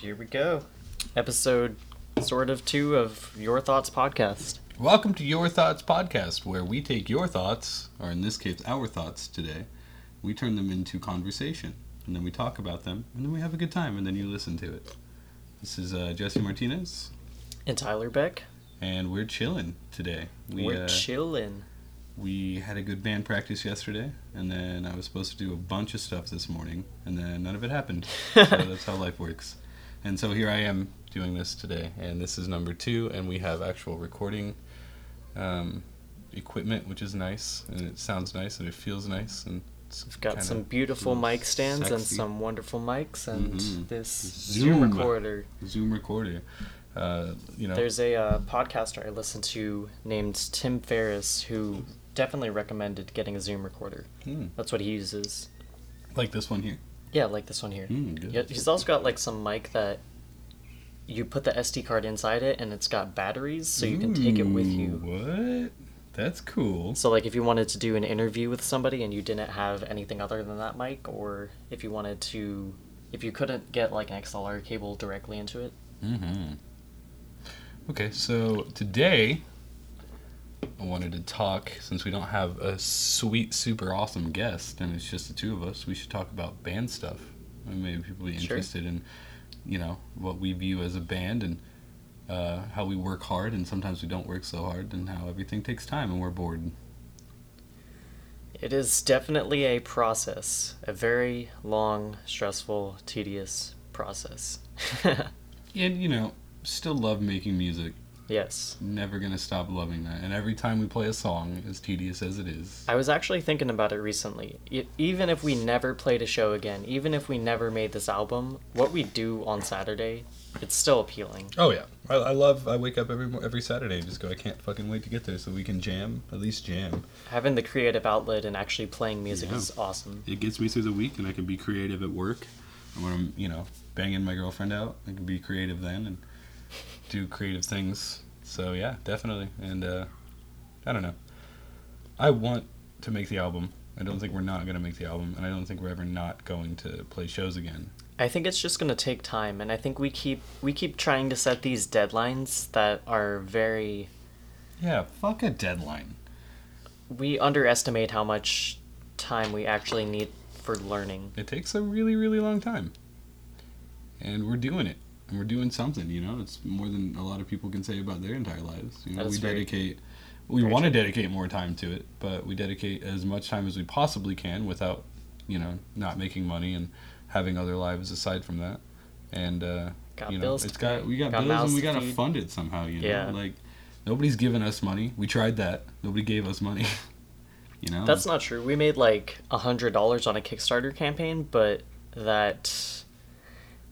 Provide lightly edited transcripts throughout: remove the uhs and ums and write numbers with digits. Here we go. Episode sort of 2 of Your Thoughts Podcast. Welcome to Your Thoughts Podcast, where we take your thoughts, or in this case, our thoughts today, we turn them into conversation, and then we talk about them, and then we have a good time, and then you listen to it. This is Jesse Martinez. And Tyler Beck. And we're chilling today. We're chilling. We had a good band practice yesterday, and then I was supposed to do a bunch of stuff this morning, and then none of it happened. So that's how life works. And so here I am doing this today, and this is number 2, and we have actual recording equipment, which is nice, and it sounds nice, and it feels nice. And we've got some beautiful mic stands and some wonderful mics, and this Zoom recorder. There's a podcaster I listen to named Tim Ferriss who definitely recommended getting a Zoom recorder. That's what he uses. Like this one here? Yeah, like this one here. Yeah, he's also got like some mic that you put the SD card inside it and it's got batteries, so you can take it with you. What? That's cool. So like if you wanted to do an interview with somebody and you didn't have anything other than that mic, or if you wanted to, if you couldn't get like an XLR cable directly into it. Okay, so today I wanted to talk, since we don't have a sweet, super awesome guest, and it's just the two of us, we should talk about band stuff. Maybe people will be interested in, you know, what we view as a band, and how we work hard, and sometimes we don't work so hard, and how everything takes time, and we're bored. It is definitely a process, a very long, stressful, tedious process. And, you know, still love making music. Yes. Never gonna stop loving that. And every time we play a song, as tedious as it is. I was actually thinking about it recently. Even if we never played a show again, even if we never made this album, what we do on Saturday, it's still appealing. Oh yeah, I wake up every Saturday and just go, I can't fucking wait to get there so we can jam, at least jam. Having the creative outlet and actually playing music is awesome. It gets me through the week, and I can be creative at work. And when I'm, you know, banging my girlfriend out, I can be creative then, and do creative things. So yeah, definitely. And I don't know, I want to make the album. I don't think we're not going to make the album, and I don't think we're ever not going to play shows again. I think it's just going to take time, and I think we keep trying to set these deadlines that are very... Yeah, fuck a deadline. We underestimate how much time we actually need for learning. It takes a really, really long time, and we're doing it. And we're doing something, you know? It's more than a lot of people can say about their entire lives. You know, we want to dedicate more time to it, but we dedicate as much time as we possibly can without, you know, not making money and having other lives aside from that. And, you know, we got bills and we got to fund it somehow, you know? Yeah. Like, nobody's given us money. We tried that. Nobody gave us money, you know? That's not true. We made, like, $100 on a Kickstarter campaign, but that...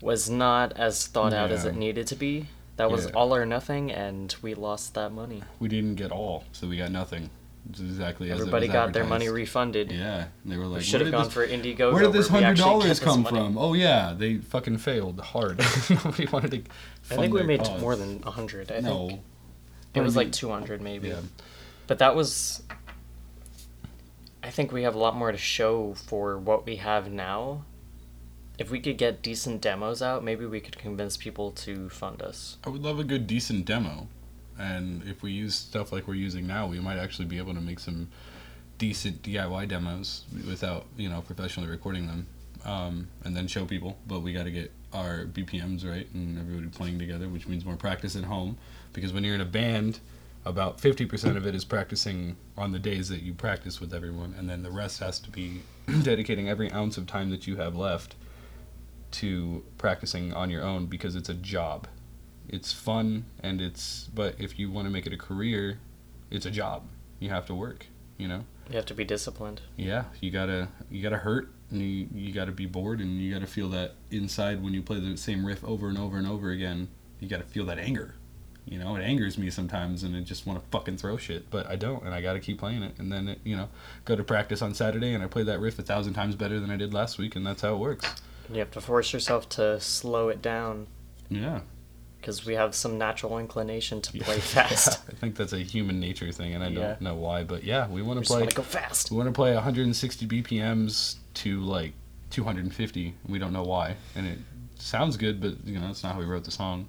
was not as thought out as it needed to be. That was all or nothing, and we lost that money. We didn't get all, so we got nothing. Which is exactly as it was advertised. Everybody got their money refunded. Yeah, and they were like, we should have gone for Indiegogo. Where did this $100 come from? Oh yeah, they fucking failed hard. Nobody wanted to. I think we made more than 100. I think it was like 200 maybe. Yeah. But that was. I think we have a lot more to show for what we have now. If we could get decent demos out, maybe we could convince people to fund us. I would love a good, decent demo. And if we use stuff like we're using now, we might actually be able to make some decent DIY demos without, you know, professionally recording them. And then show people. But we got to get our BPMs right and everybody playing together, which means more practice at home. Because when you're in a band, about 50% of it is practicing on the days that you practice with everyone. And then the rest has to be dedicating every ounce of time that you have left to practicing on your own, because it's a job. It's fun, and but if you want to make it a career, it's a job. You have to work, you know? You have to be disciplined. Yeah, you gotta hurt, and you gotta be bored, and you gotta feel that inside when you play the same riff over and over and over again. You gotta feel that anger. You know, it angers me sometimes, and I just want to fucking throw shit, but I don't, and I gotta keep playing it. And then, go to practice on Saturday, and I play that riff 1,000 times better than I did last week, and that's how it works. You have to force yourself to slow it down. Yeah. Because we have some natural inclination to play fast. I think that's a human nature thing, and I don't know why, but we want to play. We want to go fast. We want to play 160 BPMs to like 250, and we don't know why, and it sounds good, but you know that's not how we wrote the song.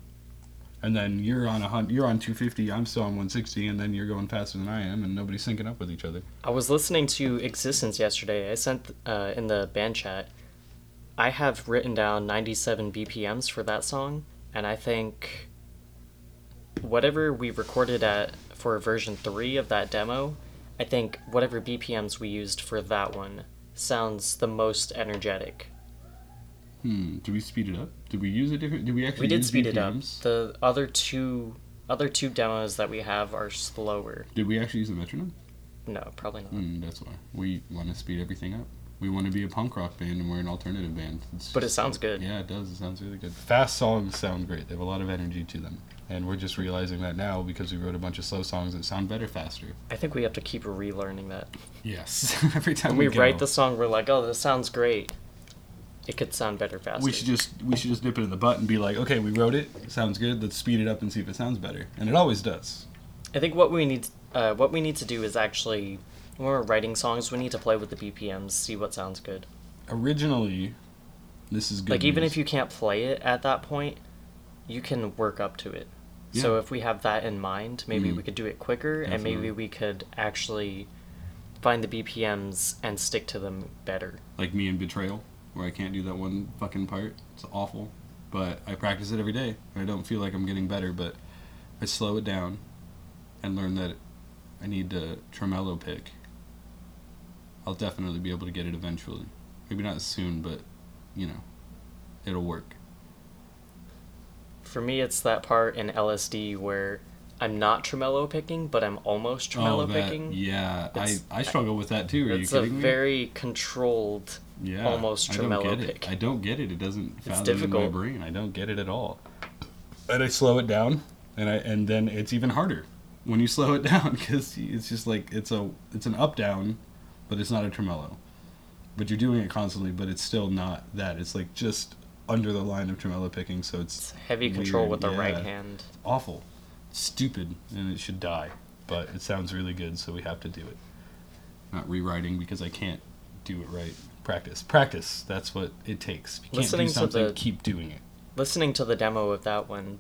And then you're on 250, I'm still on 160, and then you're going faster than I am, and nobody's syncing up with each other. I was listening to Existence yesterday. I sent in the band chat. I have written down 97 BPMs for that song, and I think whatever we recorded at for version 3 of that demo, I think whatever BPMs we used for that one sounds the most energetic. Did we speed it up? Did we use a different? Did we actually? We did use speed BPMs? It up. The other two demos that we have are slower. Did we actually use the metronome? No, probably not. That's why we want to speed everything up. We want to be a punk rock band, and we're an alternative band. But it sounds good. Yeah, it does. It sounds really good. Fast songs sound great. They have a lot of energy to them, and we're just realizing that now because we wrote a bunch of slow songs that sound better faster. I think we have to keep relearning that. Yes, every time when we write the song, we're like, oh, this sounds great. It could sound better faster. We should just nip it in the butt and be like, okay, we wrote it. It sounds good. Let's speed it up and see if it sounds better. And it always does. I think what we need to do is actually, when we're writing songs, we need to play with the BPMs, see what sounds good. Originally, this is good. Like, even if you can't play it at that point, you can work up to it. Yeah. So if we have that in mind, maybe we could do it quicker. Definitely. And maybe we could actually find the BPMs and stick to them better. Like me in Betrayal, where I can't do that one fucking part. It's awful. But I practice it every day, and I don't feel like I'm getting better, but I slow it down and learn that I need to tremolo pick. I'll definitely be able to get it eventually. Maybe not soon, but, you know, it'll work. For me, it's that part in LSD where I'm not tremolo picking, but I'm almost tremolo picking. Yeah, I struggle with that too. Are you kidding me? It's a very controlled, almost tremolo pick. I don't get it. It doesn't fathom in my brain. I don't get it at all. And I slow it down, and then it's even harder when you slow it down because it's just like it's an up down, but it's not a tremolo. But you're doing it constantly, but it's still not that. It's like just under the line of tremolo picking, so it's heavy control with the right hand. It's awful. Stupid, and it should die, but it sounds really good, so we have to do it. Not rewriting because I can't do it right. Practice, that's what it takes. You can't do something, keep doing it. Listening to the demo of that one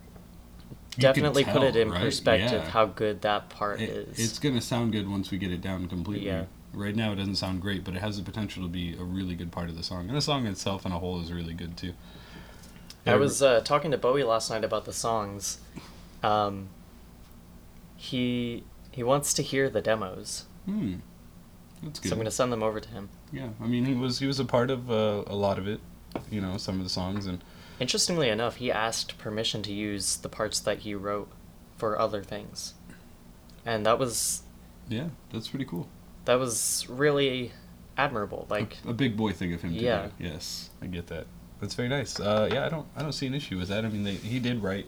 definitely put it in perspective how good that part is. It's going to sound good once we get it down completely. Yeah. Right now it doesn't sound great, but it has the potential to be a really good part of the song, and the song itself in a whole is really good too. I was talking to Bowie last night about the songs. He wants to hear the demos. That's good. So I'm gonna send them over to him. Yeah, I mean he was a part of a lot of it, you know, some of the songs and. Interestingly enough, he asked permission to use the parts that he wrote for other things, and that was. Yeah, that's pretty cool. That was really admirable. Like a big boy thing of him. Yeah. Do that. Yes, I get that. That's very nice. Yeah, I don't see an issue with that. I mean, he did write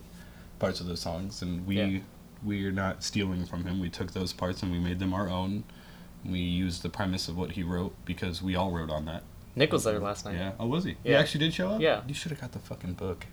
parts of those songs, and we're not stealing from him. We took those parts and we made them our own. We used the premise of what he wrote because we all wrote on that. Nick was there last night. Yeah. Oh, was he? Yeah. He actually did show up? Yeah. You should have got the fucking book.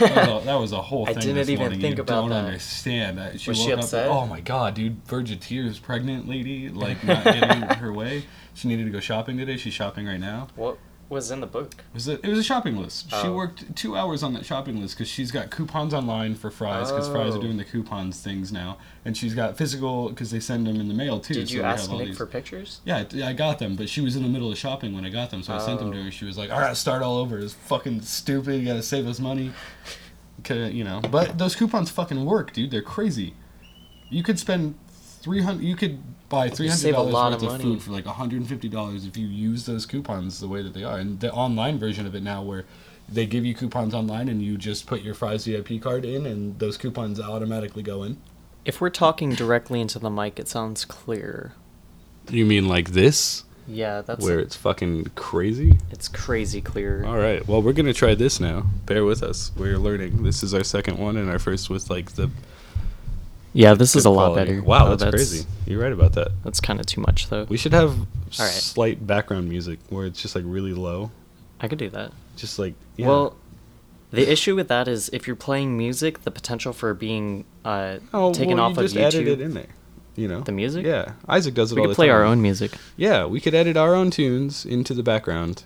That was a whole thing. I didn't even think about that. I don't understand. Was she upset? Oh my god, dude. Verge of tears, pregnant lady, like not getting her way. She needed to go shopping today. She's shopping right now. What? Was in the book. It was a shopping list. Oh. She worked 2 hours on that shopping list because she's got coupons online for fries because fries are doing the coupons things now, and she's got physical because they send them in the mail too. Did you ask Nick for pictures? Yeah, I got them, but she was in the middle of shopping when I got them, so I sent them to her. She was like, "All right, start all over. It's fucking stupid. You gotta save us money, you know." But those coupons fucking work, dude. They're crazy. You could spend $300. You could buy $300 worth of food for like $150 if you use those coupons the way that they are. And the online version of it now, where they give you coupons online and you just put your Fry's VIP card in, and those coupons automatically go in. If we're talking directly into the mic, it sounds clear. You mean like this? Yeah, that's where it's fucking crazy. It's crazy clear. All right, well we're gonna try this now. Bear with us. We're learning. This is our second one, and our first with like the. Yeah, this is a lot better. Wow, that's crazy. You're right about that. That's kind of too much, though. We should have slight background music where it's just, like, really low. I could do that. Just, like, yeah. Well, the issue with that is if you're playing music, the potential for being taken off of YouTube. Just edit it in there, you know? The music? Yeah. Isaac does it all the time. We could play our own music. Yeah, we could edit our own tunes into the background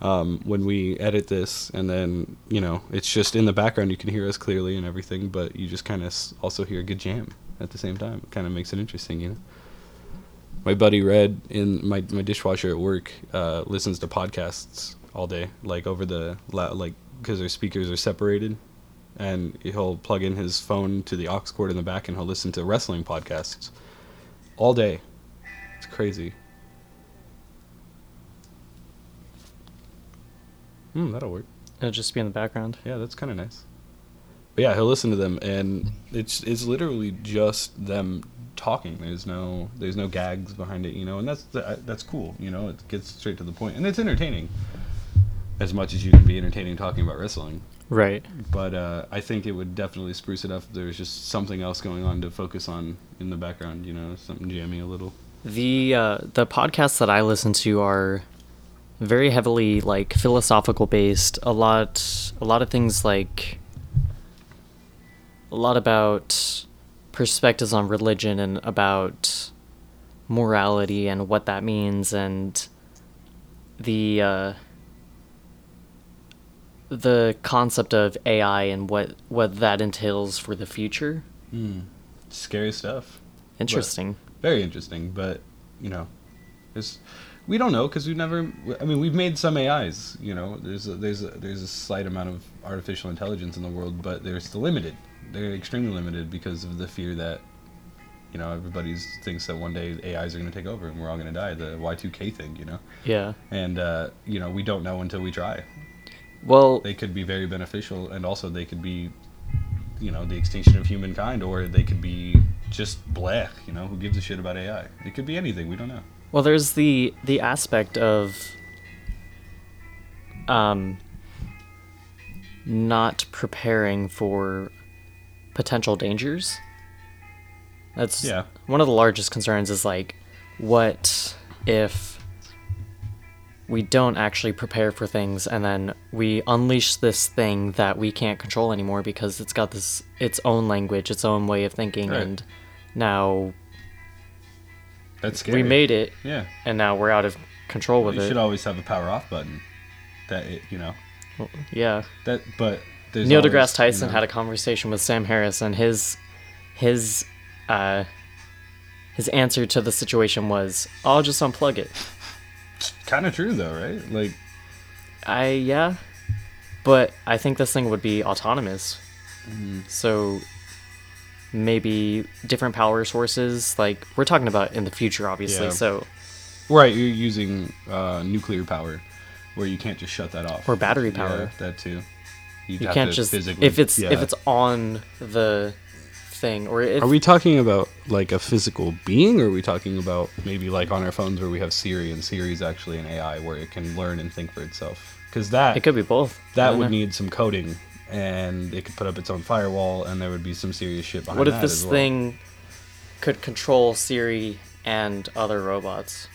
when we edit this, and then, you know, it's just in the background, you can hear us clearly and everything, but you just kind of also hear a good jam at the same time. It kind of makes it interesting, you know. My buddy Red, in my dishwasher at work, listens to podcasts all day, like over the, like, because their speakers are separated, and he'll plug in his phone to the aux cord in the back, and he'll listen to wrestling podcasts all day. It's crazy. That'll work. It'll just be in the background. Yeah, that's kind of nice. But yeah, he'll listen to them, and it's literally just them talking. There's no gags behind it, you know, and that's cool, you know. It gets straight to the point, and it's entertaining, as much as you can be entertaining talking about wrestling. Right. But I think it would definitely spruce it up if there was just something else going on to focus on in the background, you know, something jammy a little. The podcasts that I listen to are very heavily, like, philosophical based. A lot of things, like, a lot about perspectives on religion and about morality and what that means, and the concept of AI and what that entails for the future. Scary stuff. Interesting. Very interesting, but, you know, we don't know, because we've made some AIs, you know. There's a slight amount of artificial intelligence in the world, but they're still limited. They're extremely limited because of the fear that, you know, everybody thinks that one day AIs are going to take over and we're all going to die. The Y2K thing, you know. Yeah. And, you know, we don't know until we try. Well, they could be very beneficial, and also they could be, you know, the extinction of humankind, or they could be just blech, you know, who gives a shit about AI? It could be anything. We don't know. Well, there's the aspect of not preparing for potential dangers. That's one of the largest concerns, is like, what if we don't actually prepare for things, and then we unleash this thing that we can't control anymore because it's got this its own language, its own way of thinking, right. And now that's scary. We made it, yeah, and now we're out of control with it. You should always have a power off button. That it, you know. Well, yeah. That, but there's Neil deGrasse Tyson had a conversation with Sam Harris, and his answer to the situation was, "I'll just unplug it." Kind of true, though, right? Like, but I think this thing would be autonomous. Mm-hmm. So maybe different power sources, like, we're talking about in the future, obviously. Yeah. So right, you're using nuclear power, where you can't just shut that off, or battery power. Yeah, that too. You can't just physically, if it's on the thing, or if... Are we talking about, like, a physical being, or are we talking about maybe, like, on our phones where we have Siri, and Siri's actually an AI where it can learn and think for itself? Because that... It could be both. That would need some coding, and it could put up its own firewall, and there would be some serious shit behind that. What if this thing could control Siri and other robots?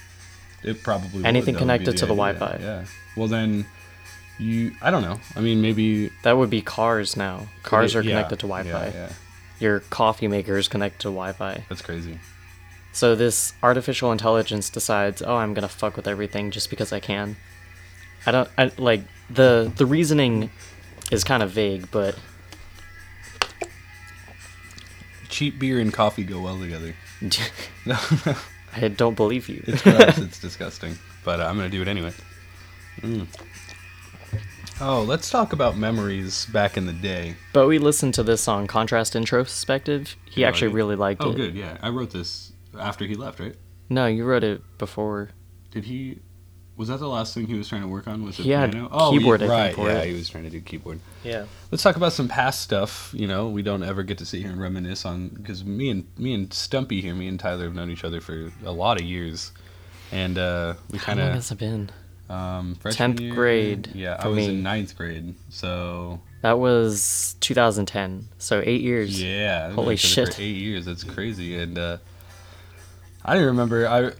It probably would. Anything connected to the Wi-Fi. Yeah. Well, then... I don't know. I mean, maybe... That would be cars now. Cars are connected to Wi-Fi. Yeah. Your coffee maker is connected to Wi-Fi. That's crazy. So this artificial intelligence decides, oh, I'm gonna fuck with everything just because I can. The reasoning is kind of vague, but cheap beer and coffee go well together. No. I don't believe you. It's gross. It's disgusting, but I'm gonna do it anyway. Oh, let's talk about memories back in the day. Bowie listened to this song, Contrast Introspective. He actually really liked it. Oh, good, yeah. I wrote this after he left, right? No, you wrote it before. Did he... Was that the last thing he was trying to work on? Was it piano? Oh, keyboard, I think. Right, yeah, he was trying to do keyboard. Yeah. Let's talk about some past stuff, you know. We don't ever get to sit here and reminisce on... Because me and Stumpy here, me and Tyler have known each other for a lot of years. And we kind of... How long has it been? 10th grade. Yeah, I was in 9th grade, so... That was 2010, so 8 years. Yeah. Holy shit. 8 years, that's crazy. And I didn't remember,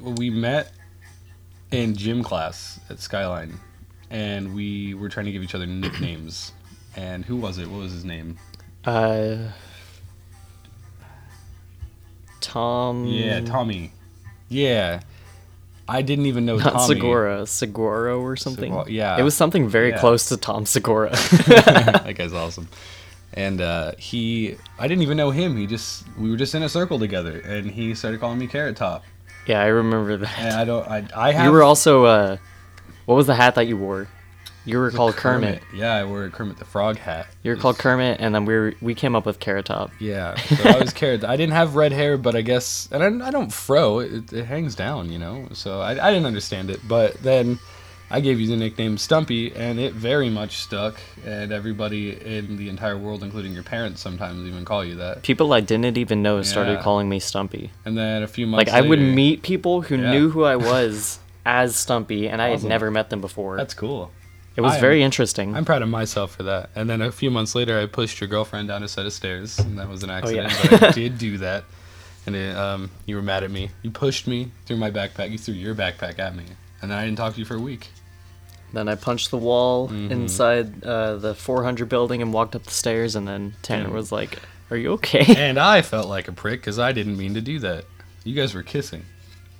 we met in gym class at Skyline, and we were trying to give each other nicknames. And who was it? What was his name? Tommy. Yeah. I didn't even know Tommy. Not Segura. Segura or something? Yeah. It was something very close to Tom Segura. That guy's awesome. And I didn't even know him. We were just in a circle together, and he started calling me Carrot Top. Yeah, I remember that. And you were also, what was the hat that you wore? You were called Kermit. Yeah, I wore a Kermit the Frog hat. You were called Kermit, and then we came up with Carrot Top. Yeah, so I was Carrot. I didn't have red hair, but I guess, and I don't fro. It hangs down, you know. So I didn't understand it, but then I gave you the nickname Stumpy, and it very much stuck. And everybody in the entire world, including your parents, sometimes even call you that. People I didn't even know started calling me Stumpy. And then a few months later, I would meet people who knew who I was as Stumpy, and I had never met them before. That's cool. It was very interesting. I'm proud of myself for that. And then a few months later, I pushed your girlfriend down a set of stairs, and that was an accident. Oh, yeah. But I did do that, and you were mad at me. You pushed me through my backpack. You threw your backpack at me, and then I didn't talk to you for a week. Then I punched the wall inside the 400 building and walked up the stairs, and then Tanner was like, "Are you okay?" And I felt like a prick because I didn't mean to do that. You guys were kissing.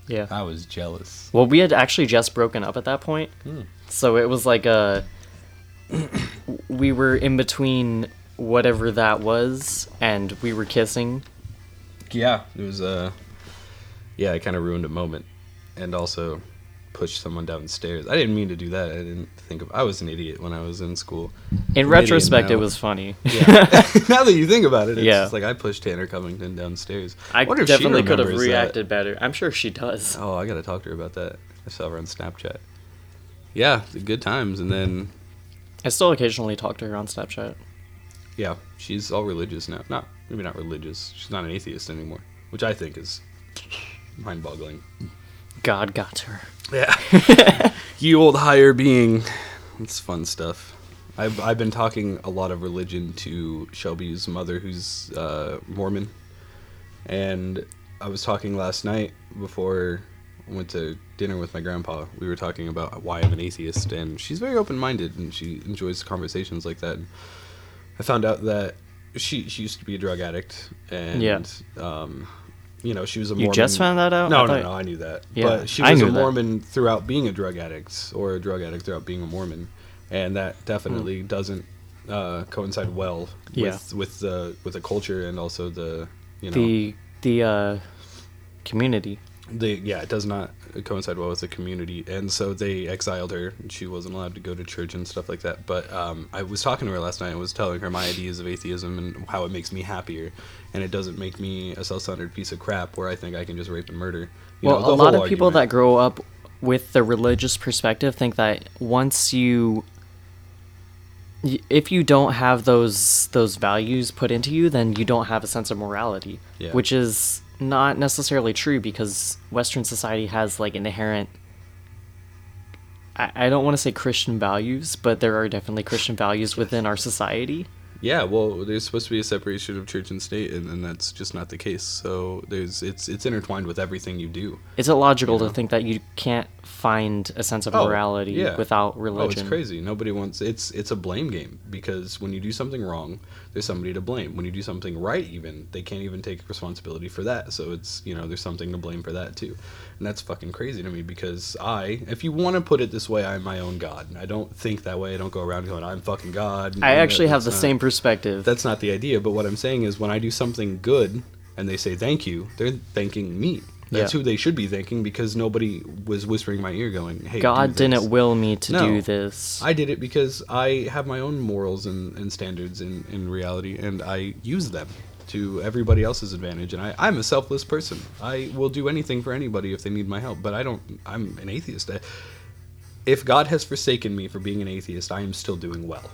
Yeah. I was jealous. Well, we had actually just broken up at that point. Mm. So it was like we were in between whatever that was, and we were kissing. Yeah, it was I kind of ruined a moment, and also pushed someone downstairs. I didn't mean to do that. I didn't think I was an idiot when I was in school. In retrospect, it was funny. Yeah. Now that you think about it, it's just like I pushed Tanner Covington downstairs. I definitely could have reacted better. I'm sure she does. Oh, I got to talk to her about that. I saw her on Snapchat. Yeah, good times. And then I still occasionally talk to her on Snapchat. Yeah, she's all religious now. Maybe not religious. She's not an atheist anymore, which I think is mind-boggling. God got her. Yeah. You old higher being. It's fun stuff. I've been talking a lot of religion to Shelby's mother, who's Mormon. And I was talking last night before I went to dinner with my grandpa. We were talking about why I'm an atheist, and she's very open-minded, and she enjoys conversations like that. And I found out that she used to be a drug addict, and you know, she was a Mormon. You just found that out? No, I knew that. Yeah, but she was a Mormon throughout being a drug addict, or a drug addict throughout being a Mormon, and that definitely doesn't coincide well with the culture and also the community. It does not coincide well with the community, and so they exiled her, and she wasn't allowed to go to church and stuff like that. But I was talking to her last night. I was telling her my ideas of atheism and how it makes me happier, and it doesn't make me a self-centered piece of crap where I think I can just rape and murder. A lot of people that grow up with the religious perspective think that once if you don't have those values put into you, then you don't have a sense of morality, which is not necessarily true, because Western society has like inherent, I don't want to say Christian values, but there are definitely Christian values within our society. Yeah, well, there's supposed to be a separation of church and state, and that's just not the case. So it's intertwined with everything you do. It's illogical to think that you can't find a sense of morality without religion. Oh, it's crazy. Nobody wants... It's a blame game, because when you do something wrong, there's somebody to blame. When you do something right, even, they can't even take responsibility for that. So it's, there's something to blame for that, too. And that's fucking crazy to me, because if you want to put it this way, I'm my own God. I don't think that way. I don't go around going, I'm fucking God. I actually have the same perspective. That's not the idea, but what I'm saying is when I do something good and they say thank you, they're thanking me. That's who they should be thanking, because nobody was whispering in my ear going, hey, God didn't will me to do this. I did it because I have my own morals and standards in reality, and I use them to everybody else's advantage, and I'm a selfless person. I will do anything for anybody if they need my help, but I'm an atheist. If God has forsaken me for being an atheist, I am still doing well.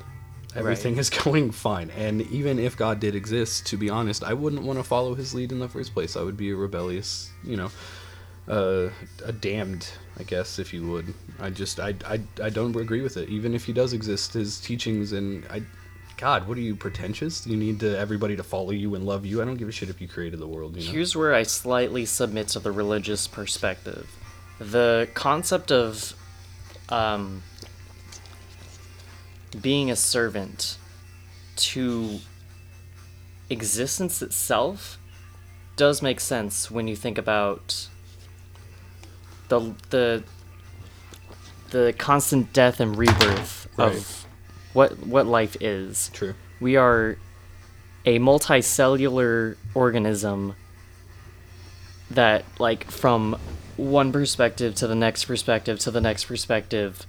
Everything is going fine. And even if God did exist, to be honest, I wouldn't want to follow his lead in the first place. I would be a rebellious, a damned, I guess, if you would. I don't agree with it. Even if he does exist, his teachings God, what are you, pretentious? You need everybody to follow you and love you? I don't give a shit if you created the world, Here's where I slightly submit to the religious perspective. The concept of... being a servant to existence itself does make sense when you think about the constant death and rebirth of what life is. True. We are a multicellular organism that, like, from one perspective to the next perspective to the next perspective,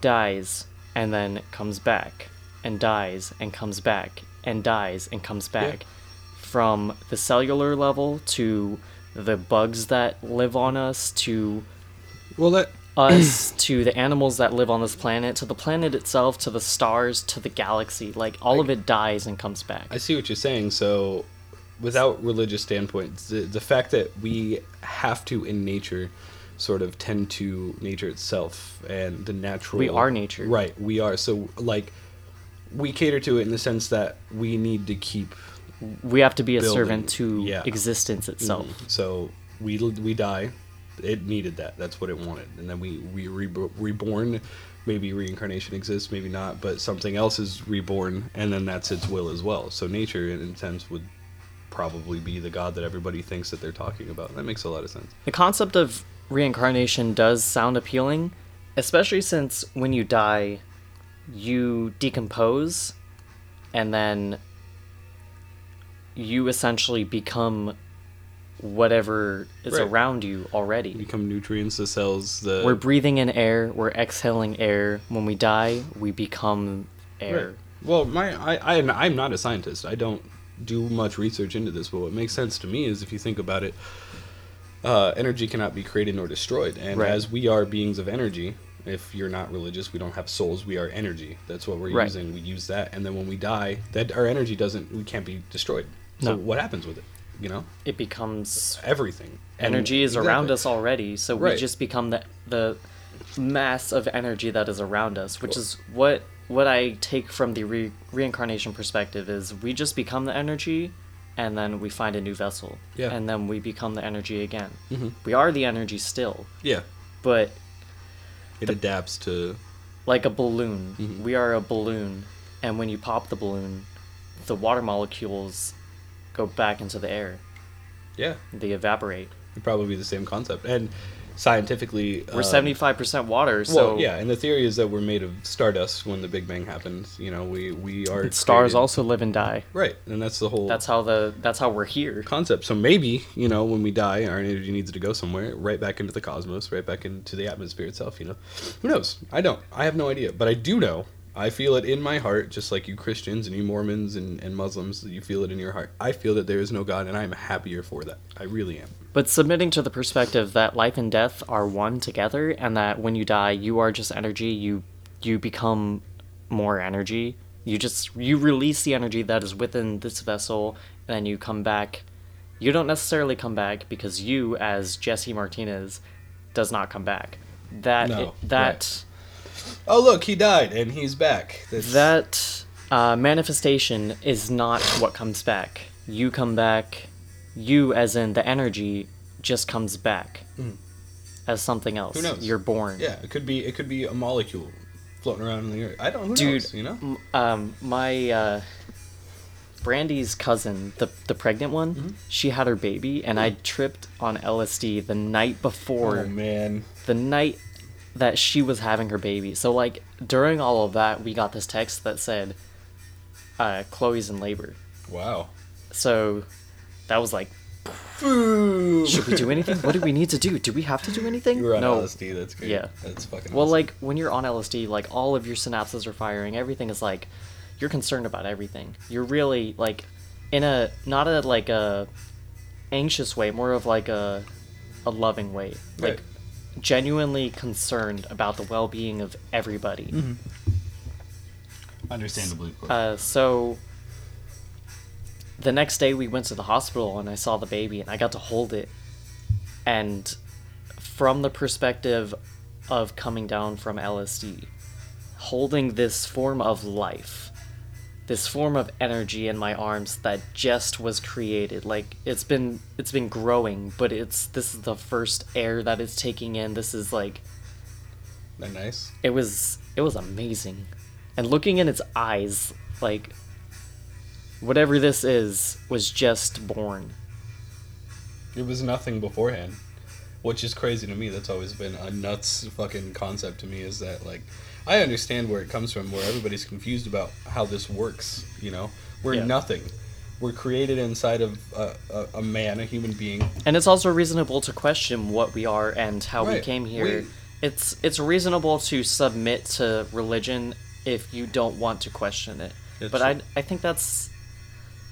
dies and then comes back and dies and comes back and dies and comes back. Yeah. From the cellular level to the bugs that live on us, to us, to the animals that live on this planet, to the planet itself, to the stars, to the galaxy. Like, all of it dies and comes back. I see what you're saying. So without religious standpoint, the fact that we have to in nature sort of tend to nature itself and the natural. We are nature. Right, we are. So, like, we cater to it in the sense that we need to keep. We have to be a servant to existence itself. So we die. It needed that. That's what it wanted. And then we reborn. Maybe reincarnation exists, maybe not, but something else is reborn, and then that's its will as well. So nature, in a sense, would probably be the God that everybody thinks that they're talking about. That makes a lot of sense. The concept of reincarnation does sound appealing, especially since when you die, you decompose, and then you essentially become whatever is around you already. You become nutrients, the cells, the... We're breathing in air, we're exhaling air. When we die, we become air. Right. Well, I'm not a scientist. I don't do much research into this, but what makes sense to me is, if you think about it, energy cannot be created nor destroyed. And as we are beings of energy, if you're not religious, we don't have souls, we are energy. That's what we're using. We use that. And then when we die, that our energy we can't be destroyed. So what happens with it? You know? It becomes everything. Energy is around us already, so we just become the mass of energy that is around us, which is what I take from the reincarnation perspective is we just become the energy, and then we find a new vessel. Yeah. And then we become the energy again. Mm-hmm. We are the energy still. Yeah. But it adapts to... Like a balloon. Mm-hmm. We are a balloon, and when you pop the balloon, the water molecules go back into the air. Yeah. They evaporate. It'd probably be the same concept. And scientifically... We're 75% water, so... Well, yeah, and the theory is that we're made of stardust when the Big Bang happens. You know, we are... Stars also live and die. Right, and that's the whole... That's how we're here. Concept. So maybe, you know, when we die, our energy needs to go somewhere, right back into the cosmos, right back into the atmosphere itself, you know? Who knows? I have no idea. But I do know... I feel it in my heart, just like you Christians and you Mormons and Muslims, you feel it in your heart. I feel that there is no God, and I am happier for that. I really am. But submitting to the perspective that life and death are one together, and that when you die, you are just energy, you become more energy. You release the energy that is within this vessel, and then you come back. You don't necessarily come back, because you, as Jesse Martinez, does not come back. Oh, look, he died, and he's back. That manifestation is not what comes back. You come back. You, as in the energy, just comes back as something else. Who knows? You're born. Yeah, it could be a molecule floating around in the air. I don't know. Dude, knows, you know? My Brandy's cousin, the pregnant one, she had her baby, and I tripped on LSD the night before. Oh, man. The night that she was having her baby. So, like, during all of that, we got this text that said, Chloe's in labor. Wow. So, that was like, boom. Should we do anything? What do we need to do? Do we have to do anything? You were on LSD, that's great. Yeah. That's fucking awesome. Like, when you're on LSD, like, all of your synapses are firing, everything is, like, you're concerned about everything. You're really, like, in a, not a, like, a anxious way, more of, like, a loving way. Like, genuinely concerned about the well-being of everybody. Mm-hmm. Understandably. So the next day we went to the hospital, and I saw the baby, and I got to hold it. And from the perspective of coming down from LSD, holding this form of life, this form of energy in my arms that just was created. Like, it's been growing, but this is the first air that it's taking in. This is like... Isn't that nice? It was amazing. And looking in its eyes, like, whatever this is was just born. It was nothing beforehand. which is crazy to me. That's always been a nuts fucking concept to me, is that, like, I understand where it comes from, where everybody's confused about how this works, you know? We're nothing. We're created inside of a man, a human being. And it's also reasonable to question what we are and how we came here. It's reasonable to submit to religion if you don't want to question it. But I think that's...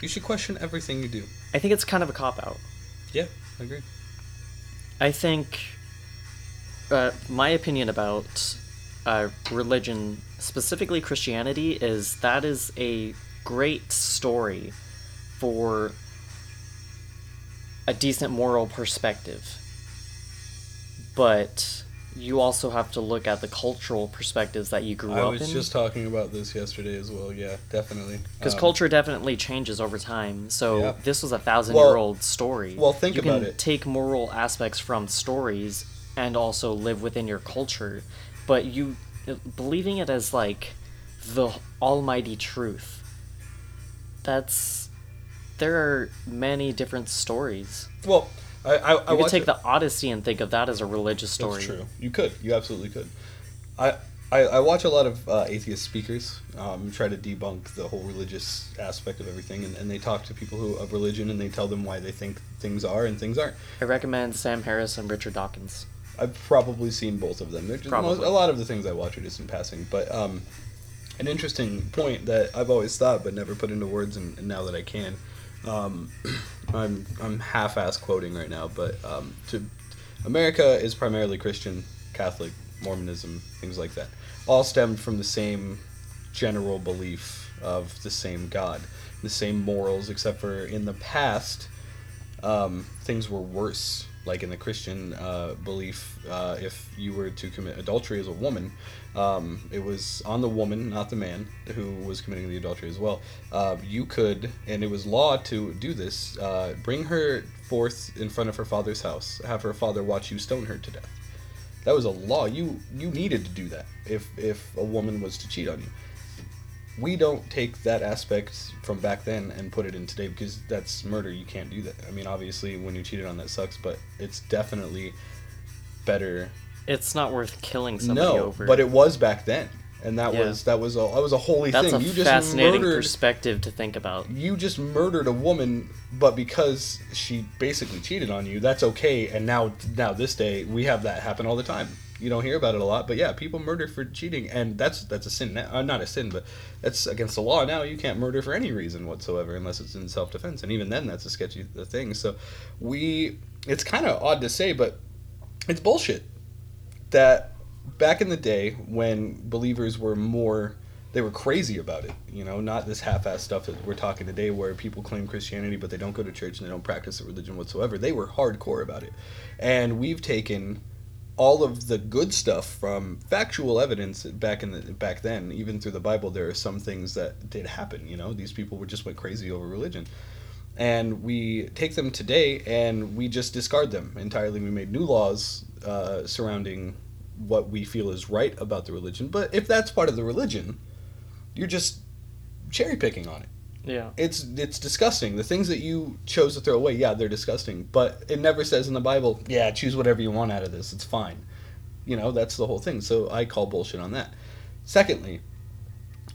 You should question everything you do. I think it's kind of a cop-out. Yeah, I agree. I think my opinion about religion, specifically Christianity, is that is a great story for a decent moral perspective. But you also have to look at the cultural perspectives that you grew up in. I was just talking about this yesterday as well, yeah, definitely. Because culture definitely changes over time, so this was a 1,000-year-old story. Well, think about it. You can take moral aspects from stories and also live within your culture, but you believing it as, like, the almighty truth, that's... There are many different stories. Well... I you could take the Odyssey and think of that as a religious story. That's true. You could. You absolutely could. I watch a lot of atheist speakers try to debunk the whole religious aspect of everything, and they talk to people who of religion, and they tell them why they think things are and things aren't. I recommend Sam Harris and Richard Dawkins. I've probably seen both of them. They're just a lot of the things I watch are just in passing, but an interesting point that I've always thought but never put into words, and now that I can... I'm half-ass quoting right now, but America is primarily Christian, Catholic, Mormonism, things like that. All stemmed from the same general belief of the same God, the same morals, except for in the past, things were worse. Like in the Christian belief, if you were to commit adultery as a woman, it was on the woman, not the man, who was committing the adultery as well. You could, and it was law to do this, bring her forth in front of her father's house, have her father watch you stone her to death. That was a law. You needed to do that if a woman was to cheat on you. We don't take that aspect from back then and put it in today because that's murder. You can't do that. I mean, obviously, when you cheated on that sucks, but it's definitely better. It's not worth killing somebody over. No, but it was back then, and that was a holy thing. That's a fascinating perspective to think about. You just murdered a woman, but because she basically cheated on you, that's okay. And now this day, we have that happen all the time. You don't hear about it a lot, but yeah, people murder for cheating, and that's a sin. Not a sin, but that's against the law now. You can't murder for any reason whatsoever unless it's in self-defense, and even then, that's a sketchy thing. So it's kind of odd to say, but it's bullshit that back in the day when believers were more, they were crazy about it, you know, not this half-assed stuff that we're talking today where people claim Christianity, but they don't go to church and they don't practice the religion whatsoever. They were hardcore about it, and we've taken all of the good stuff from factual evidence back then, even through the Bible, there are some things that did happen. You know, these people went crazy over religion, and we take them today and we just discard them entirely. We made new laws surrounding what we feel is right about the religion, but if that's part of the religion, you're just cherry picking on it. Yeah, it's disgusting. The things that you chose to throw away, yeah, they're disgusting. But it never says in the Bible, yeah, choose whatever you want out of this. It's fine. You know, that's the whole thing. So I call bullshit on that. Secondly,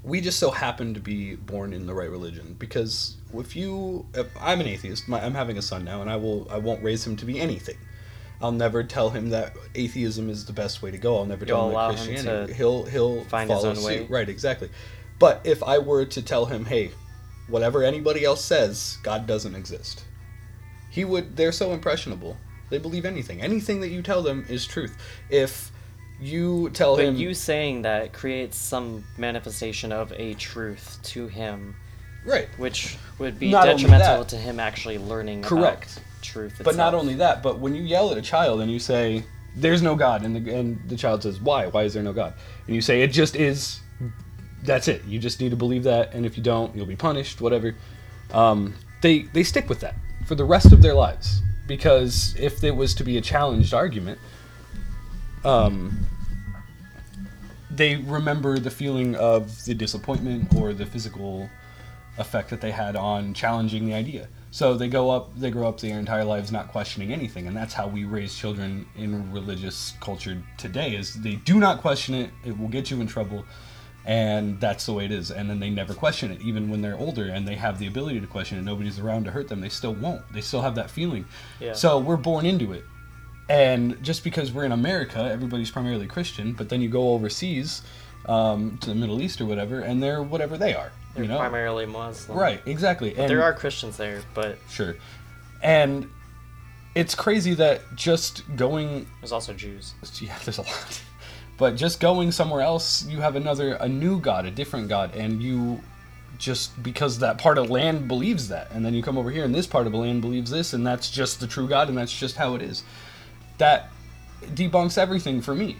we just so happen to be born in the right religion, because if I'm an atheist, I'm having a son now, and I won't raise him to be anything. I'll never tell him that atheism is the best way to go. I'll never tell him that Christianity. He'll find his own way. Right, exactly. But if I were to tell him, hey, whatever anybody else says, God doesn't exist, they're so impressionable. They believe anything. Anything that you tell them is truth. If you tell him... But you saying that creates some manifestation of a truth to him. Right. Which would be detrimental to him actually learning about truth itself. But not only that, but when you yell at a child and you say, there's no God, and the child says, why? Why is there no God? And you say, it just is... That's it. You just need to believe that, and if you don't, you'll be punished, whatever. They stick with that for the rest of their lives, because if it was to be a challenged argument, they remember the feeling of the disappointment or the physical effect that they had on challenging the idea. So they go up, they grow up their entire lives not questioning anything, and that's how we raise children in religious culture today, is they do not question it, it will get you in trouble, and that's the way it is. And then they never question it, even when they're older and they have the ability to question it, nobody's around to hurt them, they still won't. They still have that feeling. Yeah. So we're born into it. And just because we're in America, everybody's primarily Christian, but then you go overseas to the Middle East or whatever, and they're whatever they are. They're primarily Muslim. Right, exactly. But there are Christians there, but... Sure. And it's crazy that just going... There's also Jews. Yeah, there's a lot. But just going somewhere else, you have a new God, a different God, and you just, because that part of land believes that, and then you come over here and this part of the land believes this, and that's just the true God, and that's just how it is. That debunks everything for me.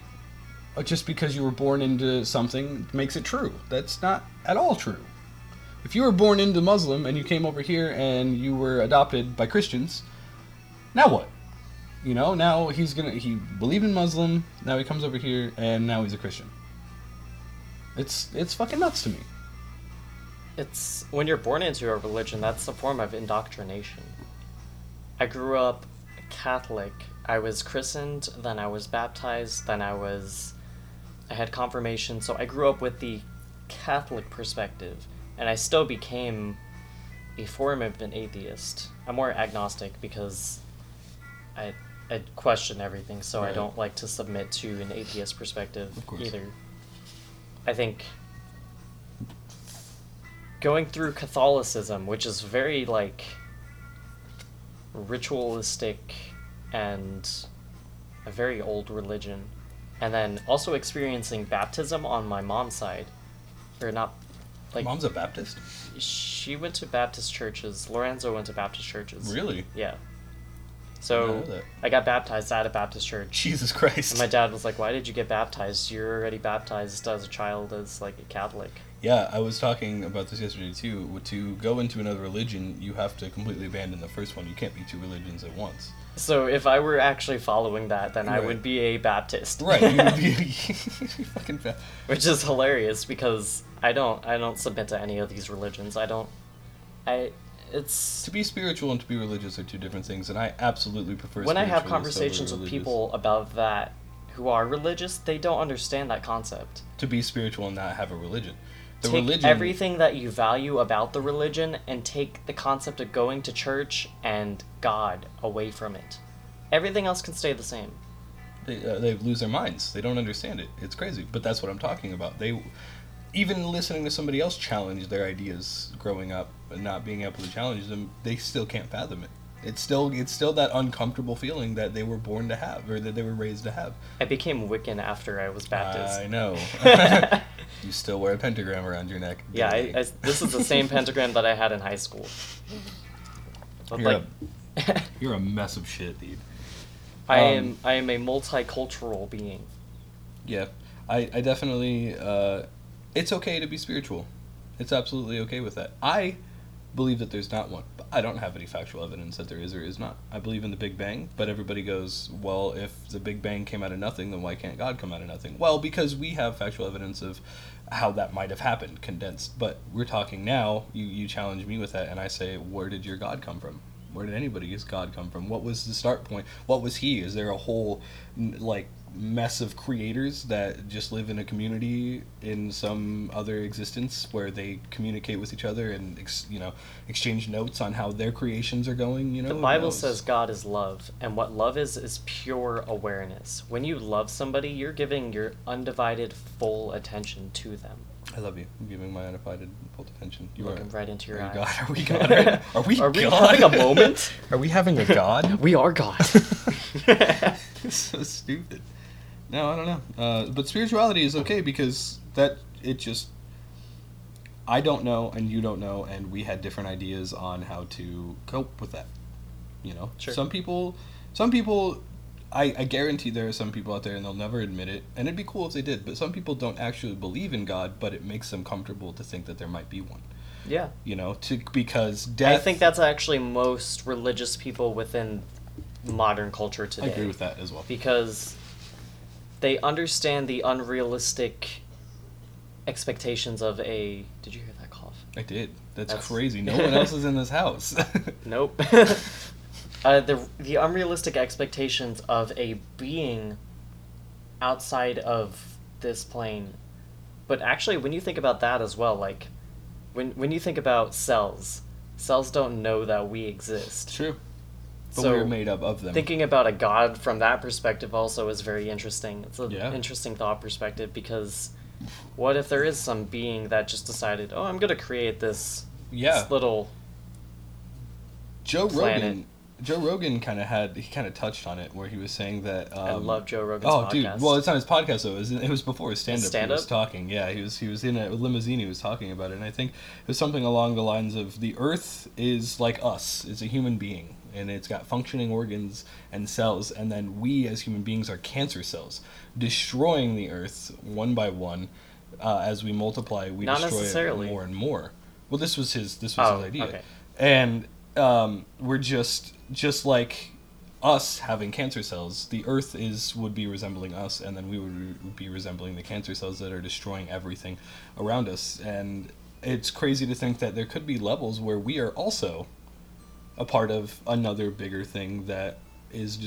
Just because you were born into something makes it true. That's not at all true. If you were born into Muslim and you came over here and you were adopted by Christians, now what? You know, now he believed in Muslim, now he comes over here and now he's a Christian. It's fucking nuts to me. It's, when you're born into a religion, that's a form of indoctrination. I grew up Catholic. I was christened, then I was baptized, then I had confirmation, so I grew up with the Catholic perspective, and I still became a form of an atheist. I'm more agnostic because I question everything, so right. I don't like to submit to an atheist perspective either. I think going through Catholicism, which is very, like, ritualistic and a very old religion, and then also experiencing baptism on my mom's side, or not, like... Mom's a Baptist? She went to Baptist churches. Lorenzo went to Baptist churches. Really? Yeah. So I got baptized at a Baptist church. Jesus Christ. And my dad was like, why did you get baptized? You're already baptized as a child as, like, a Catholic. Yeah, I was talking about this yesterday, too. To go into another religion, you have to completely abandon the first one. You can't be two religions at once. So if I were actually following that, then right. I would be a Baptist. Right, you would be fucking Baptist. Which is hilarious, because I don't submit to any of these religions. It's... To be spiritual and to be religious are two different things, and I absolutely prefer spiritual. When I have conversations with people about that who are religious, they don't understand that concept. To be spiritual and not have a religion. Take everything that you value about the religion and take the concept of going to church and God away from it. Everything else can stay the same. They lose their minds. They don't understand it. It's crazy, but that's what I'm talking about. They, even listening to somebody else challenge their ideas growing up and not being able to challenge them, they still can't fathom it. It's still that uncomfortable feeling that they were born to have, or that they were raised to have. I became Wiccan after I was Baptist. I know. You still wear a pentagram around your neck. Yeah, this is the same pentagram that I had in high school. You're a mess of shit, dude. I am a multicultural being. Yeah, I definitely... it's okay to be spiritual. It's absolutely okay with that. I believe that there's not one. But I don't have any factual evidence that there is or is not. I believe in the Big Bang, but everybody goes, well, if the Big Bang came out of nothing, then why can't God come out of nothing? Well, because we have factual evidence of how that might have happened, condensed. But we're talking now, you challenge me with that, and I say, where did your God come from? Where did anybody's God come from? What was the start point? What was he? Is there a whole, like, mess of creators that just live in a community in some other existence where they communicate with each other and exchange notes on how their creations are going? You know, the Bible says God is love, and what love is pure awareness. When you love somebody, you're giving your undivided full attention to them. I love you. I'm giving my undivided full attention. You looking right into your eyes. God? Are we God? Are we having a moment? Are we having a God? We are God. It's so stupid. No, I don't know. But spirituality is okay because I don't know and you don't know, and we had different ideas on how to cope with that. You know? Sure. Some people, I guarantee there are some people out there and they'll never admit it, and it'd be cool if they did, but some people don't actually believe in God, but it makes them comfortable to think that there might be one. Yeah. You know, because death... I think that's actually most religious people within modern culture today. I agree with that as well. Because... they understand the unrealistic expectations of a... Did you hear that cough? I did. That's crazy. No one else is in this house. Nope. The unrealistic expectations of a being outside of this plane. But actually, when you think about that as well, like, when you think about cells don't know that we exist. True. But so we're made up of them. Thinking about a god from that perspective also is very interesting. It's an interesting thought perspective, because what if there is some being that just decided, oh, I'm going to create this little planet. Joe Rogan kind of touched on it, where he was saying that... I love Joe Rogan's podcast. Oh, dude. Well, it's not his podcast, though. It was before his stand-up. He was talking. Yeah, he was in a limousine. He was talking about it. And I think it was something along the lines of, the Earth is like us. It's a human being. And it's got functioning organs and cells. And then we, as human beings, are cancer cells, destroying the Earth one by one. As we multiply, we not destroy it more and more. Well, this was his idea. Okay. And we're just like us having cancer cells, the Earth would be resembling us, and then we would be resembling the cancer cells that are destroying everything around us. And it's crazy to think that there could be levels where we are also a part of another bigger thing that is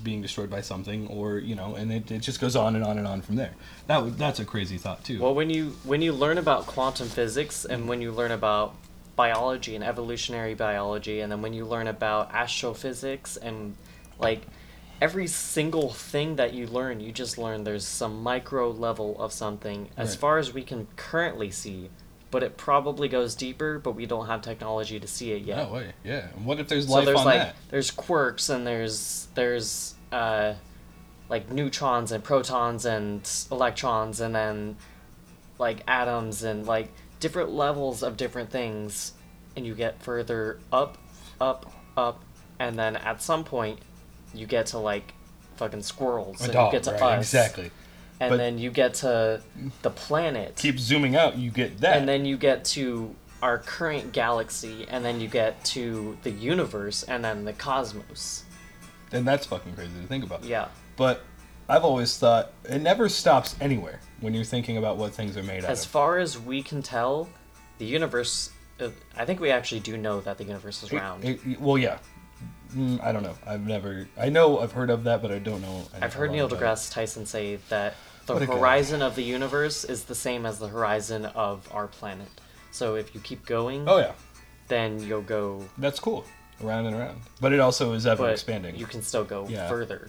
being destroyed by something, or, you know, and it just goes on and on and on from there. That's a crazy thought too. Well, when you learn about quantum physics, and when you learn about biology and evolutionary biology, and then when you learn about astrophysics, and like every single thing that you learn, you just learn there's some micro level of something as far as we can currently see, but it probably goes deeper, but we don't have technology to see it yet. No way. Yeah. And what if there's life on that? There's quirks, and there's like neutrons and protons and electrons, and then like atoms, and like different levels of different things, and you get further up, and then at some point you get to like fucking squirrels, and you get to us. Exactly. And then you get to the planet. Keep zooming out, you get that. And then you get to our current galaxy, and then you get to the universe, and then the cosmos. And that's fucking crazy to think about. Yeah. But I've always thought it never stops anywhere when you're thinking about what things are made out of. As far as we can tell, the universe... I think we actually do know that the universe is round. I don't know. I know I've heard of that, but I don't know. I've heard Neil deGrasse Tyson say that the horizon of the universe is the same as the horizon of our planet. So if you keep going... Oh, yeah. Then you'll go... That's cool. Around and around. But it also is ever-expanding. You can still go further.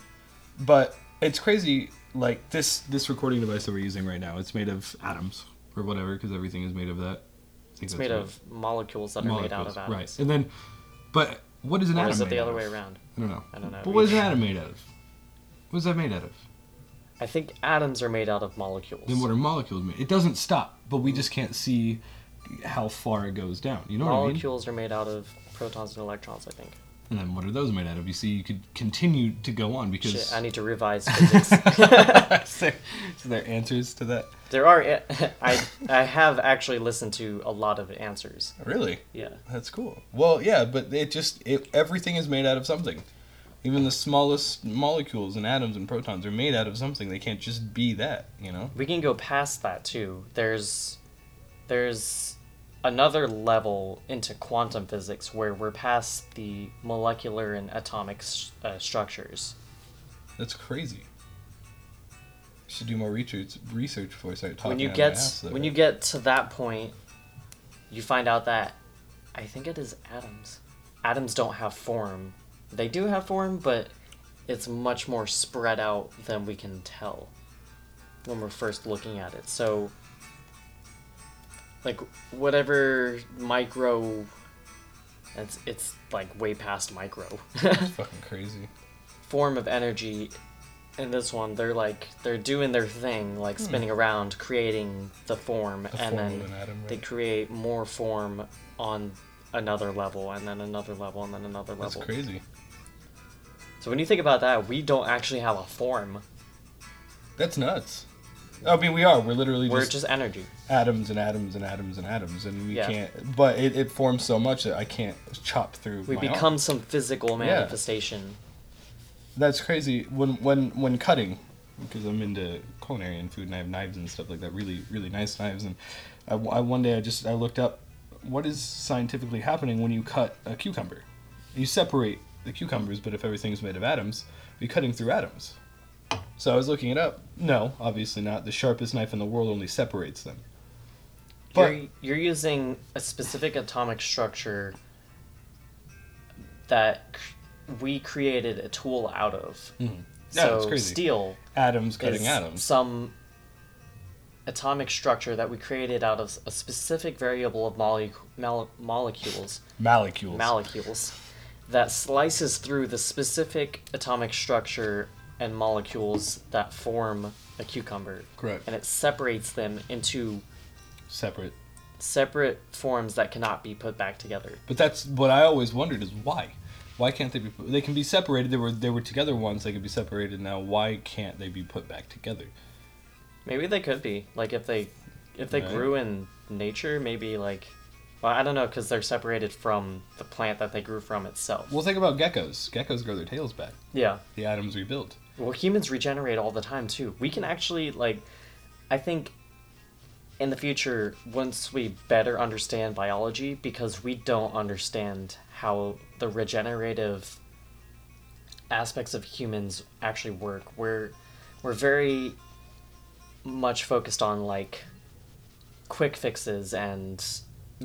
But... It's crazy, like, this recording device that we're using right now, it's made of atoms, or whatever, because everything is made of that. It's made of molecules that are made out of atoms. Right, and then, but what is an atom made out of? Or is it the other way around? I don't know. But what is an atom made out of? What is that made out of? I think atoms are made out of molecules. Then what are molecules made? It doesn't stop, but we just can't see how far it goes down, you know what I mean? Molecules are made out of protons and electrons, I think. And then what are those made out of? You see, you could continue to go on because... Shit, I need to revise physics. Is there answers to that? There are. I have actually listened to a lot of answers. Really? Yeah. That's cool. Well, yeah, but everything is made out of something. Even the smallest molecules and atoms and protons are made out of something. They can't just be that, you know? We can go past that, too. There's another level into quantum physics where we're past the molecular and atomic structures. That's crazy. Should do more research before I start talking. When you get to that point, you find out that I think it is atoms. Atoms don't have form. They do have form, but it's much more spread out than we can tell when we're first looking at it. So like, whatever micro... It's like, way past micro. It's fucking crazy. Form of energy. In this one, they're doing their thing, like, spinning around, creating the form. They create more form on another level, and then another level, and then another level. That's crazy. So when you think about that, we don't actually have a form. That's nuts. I mean, we are. We're literally just energy. Atoms and atoms and atoms and atoms, and we can't. But it forms so much that I can't chop through. We become some physical manifestation. Yeah. That's crazy. When cutting, because I'm into culinary and food, and I have knives and stuff like that. Really, really nice knives. And I one day I looked up what is scientifically happening when you cut a cucumber? You separate the cucumbers, but if everything's made of atoms, you're cutting through atoms. So I was looking it up. No, obviously not. The sharpest knife in the world only separates them. But you're using a specific atomic structure that we created a tool out of. Mm-hmm. Yeah, so it's crazy. Steel atoms cutting is atoms. Some atomic structure that we created out of a specific variable of molecules that slices through the specific atomic structure and molecules that form a cucumber. Correct. And it separates them into separate forms that cannot be put back together. But that's what I always wondered, is why? Why can't they be put... They can be separated. They were together once. They could be separated now. Why can't they be put back together? Maybe they could be. Like, if they right. grew in nature, maybe, like... Well, I don't know, because they're separated from the plant that they grew from itself. Well, think about geckos. Geckos grow their tails back. Yeah. The atoms rebuild. Well, humans regenerate all the time, too. We can actually, like... I think... in the future, once we better understand biology, because we don't understand how the regenerative aspects of humans actually work. We're very much focused on, like, quick fixes and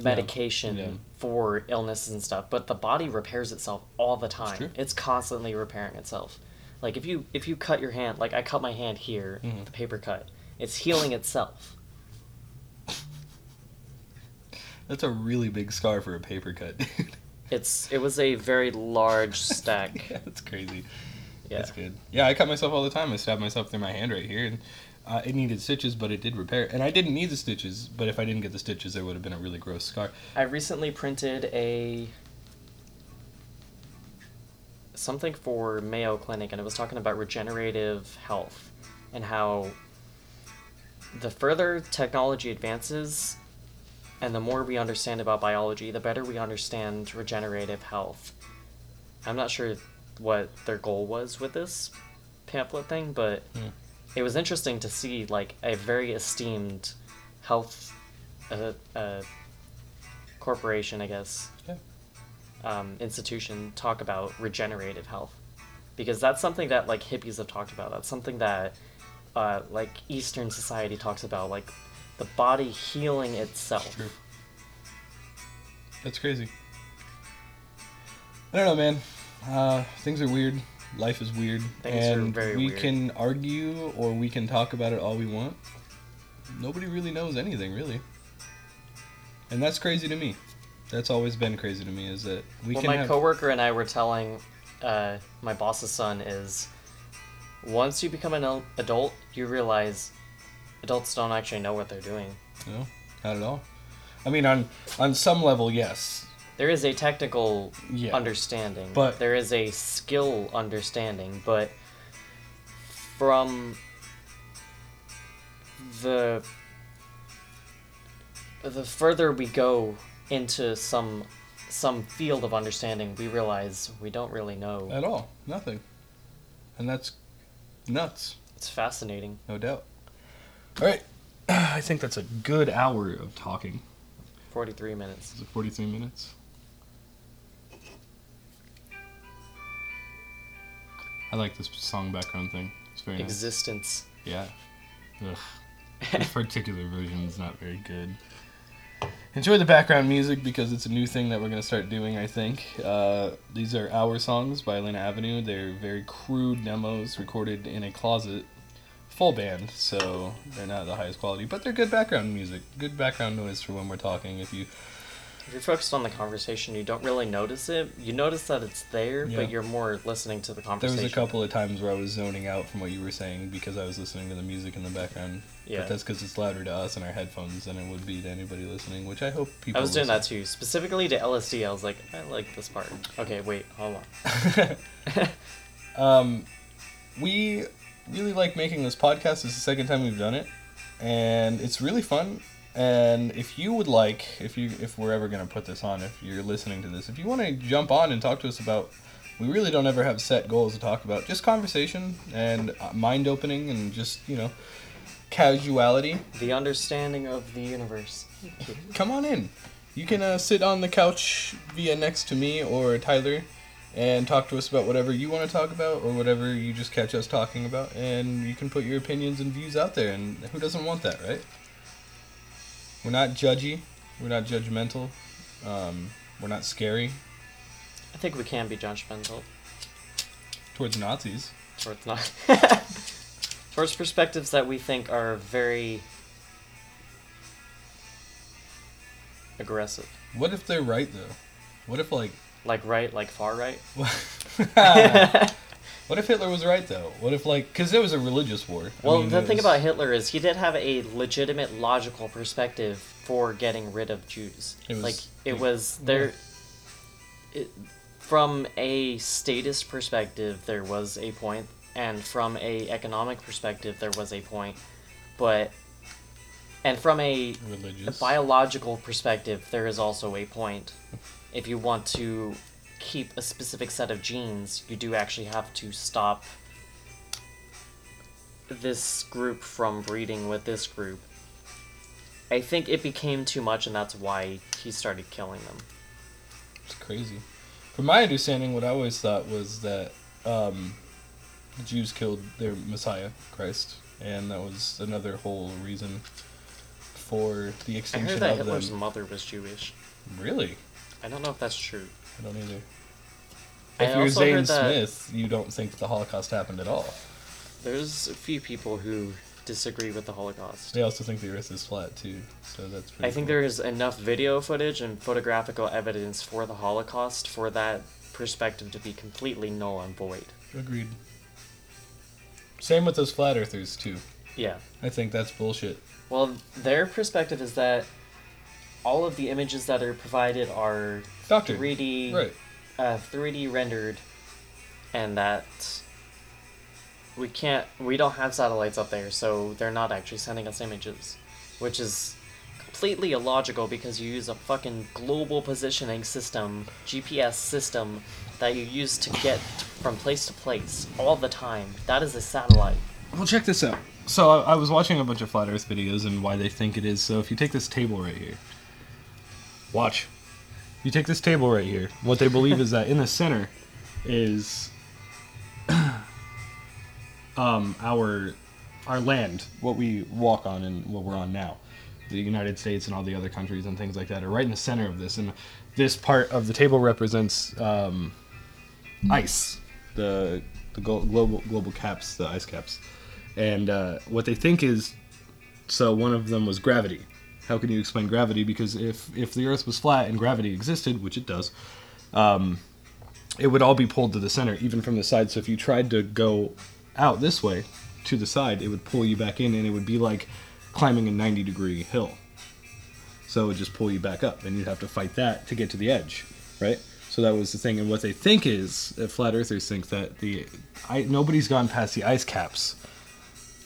medication for illnesses and stuff, but the body repairs itself all the time. It's constantly repairing itself. Like, if you cut your hand, like I cut my hand here, the paper cut, it's healing itself. That's a really big scar for a paper cut, dude. It was a very large stack. Yeah, that's crazy. Yeah. That's good. Yeah, I cut myself all the time. I stabbed myself through my hand right here, and it needed stitches, but it did repair. And I didn't need the stitches, but if I didn't get the stitches, there would have been a really gross scar. I recently printed something for Mayo Clinic, and it was talking about regenerative health and how the further technology advances... and the more we understand about biology, the better we understand regenerative health. I'm not sure what their goal was with this pamphlet thing, but it was interesting to see, like, a very esteemed health corporation, I guess, institution talk about regenerative health. Because that's something that, like, hippies have talked about. That's something that, like, Eastern society talks about, like, the body healing itself. True. That's crazy. I don't know, man. Things are weird. Life is weird. Things are very weird. We can argue or we can talk about it all we want. Nobody really knows anything, really. And that's crazy to me. That's always been crazy to me, is that we can my coworker and I were telling my boss's son is, once you become an adult, you realize... adults don't actually know what they're doing. No, not at all. I mean, on some level, yes. There is a technical understanding. But there is a skill understanding. But from the further we go into some field of understanding, we realize we don't really know. At all. Nothing. And that's nuts. It's fascinating. No doubt. All right, I think that's a good hour of talking. 43 minutes. Is it 43 minutes? I like this song background thing. It's very nice. Existence. Yeah. Ugh. This particular version is not very good. Enjoy the background music because it's a new thing that we're going to start doing, I think. These are our songs by Lena Avenue. They're very crude demos recorded in a closet. Full band, so they're not the highest quality, but they're good background music, good background noise for when we're talking. If you're focused on the conversation, you don't really notice it. You notice that it's there, but you're more listening to the conversation. There was a couple of times where I was zoning out from what you were saying because I was listening to the music in the background. Yeah. But that's because it's louder to us in our headphones than it would be to anybody listening, which I hope people doing that too, specifically to LSD. I was like, I like this part. Okay, wait, hold on. We... really like making this podcast. It's the second time we've done it, and it's really fun. And if you would like, if we're ever going to put this on, if you're listening to this, if you want to jump on and talk to us about, we really don't ever have set goals to talk about, just conversation and mind opening and just, you know, casuality. The understanding of the universe. Come on in. You can sit on the couch via next to me or Tyler and talk to us about whatever you want to talk about or whatever you just catch us talking about, and you can put your opinions and views out there, and who doesn't want that, right? We're not judgy. We're not judgmental. We're not scary. I think we can be judgmental. Towards Nazis. Towards Nazis. Towards perspectives that we think are very... aggressive. What if they're right, though? What if, like right, like far right? What if Hitler was right, though? What if, like... Because it was a religious war. Well, I mean, the thing about Hitler is he did have a legitimate, logical perspective for getting rid of Jews. It was, like, it was... there. Yeah. From a statist perspective, there was a point, and from a economic perspective, there was a point, but... And from a biological perspective, there is also a point. If you want to keep a specific set of genes, you do actually have to stop this group from breeding with this group. I think it became too much, and that's why he started killing them. It's crazy. From my understanding, what I always thought was that the Jews killed their Messiah, Christ, and that was another whole reason... for the extinction. I heard that Hitler's mother was Jewish. Really? I don't know if that's true. I don't either. If you're Zane Smith, you don't think the Holocaust happened at all. There's a few people who disagree with the Holocaust. They also think the Earth is flat too, so that's pretty. I think there is enough video footage and photographical evidence for the Holocaust for that perspective to be completely null and void. Agreed. Same with those flat earthers too. Yeah. I think that's bullshit. Well, their perspective is that all of the images that are provided are 3D, right. 3D rendered, and that we don't have satellites up there, so they're not actually sending us images, which is completely illogical because you use a fucking global positioning system, GPS system, that you use to get from place to place all the time. That is a satellite. Well, check this out. So I was watching a bunch of Flat Earth videos and why they think it is. So if you take this table right here, watch. You take this table right here, what they believe is that in the center is our land, what we walk on and what we're on now. The United States and all the other countries and things like that are right in the center of this. And this part of the table represents ice, the global caps, the ice caps. And what they think is, so one of them was gravity. How can you explain gravity? Because if the Earth was flat and gravity existed, which it does, it would all be pulled to the center, even from the side. So if you tried to go out this way to the side, it would pull you back in, and it would be like climbing a 90-degree hill. So it would just pull you back up, and you'd have to fight that to get to the edge, right? So that was the thing. And what they think is, flat earthers think that nobody's gone past the ice caps.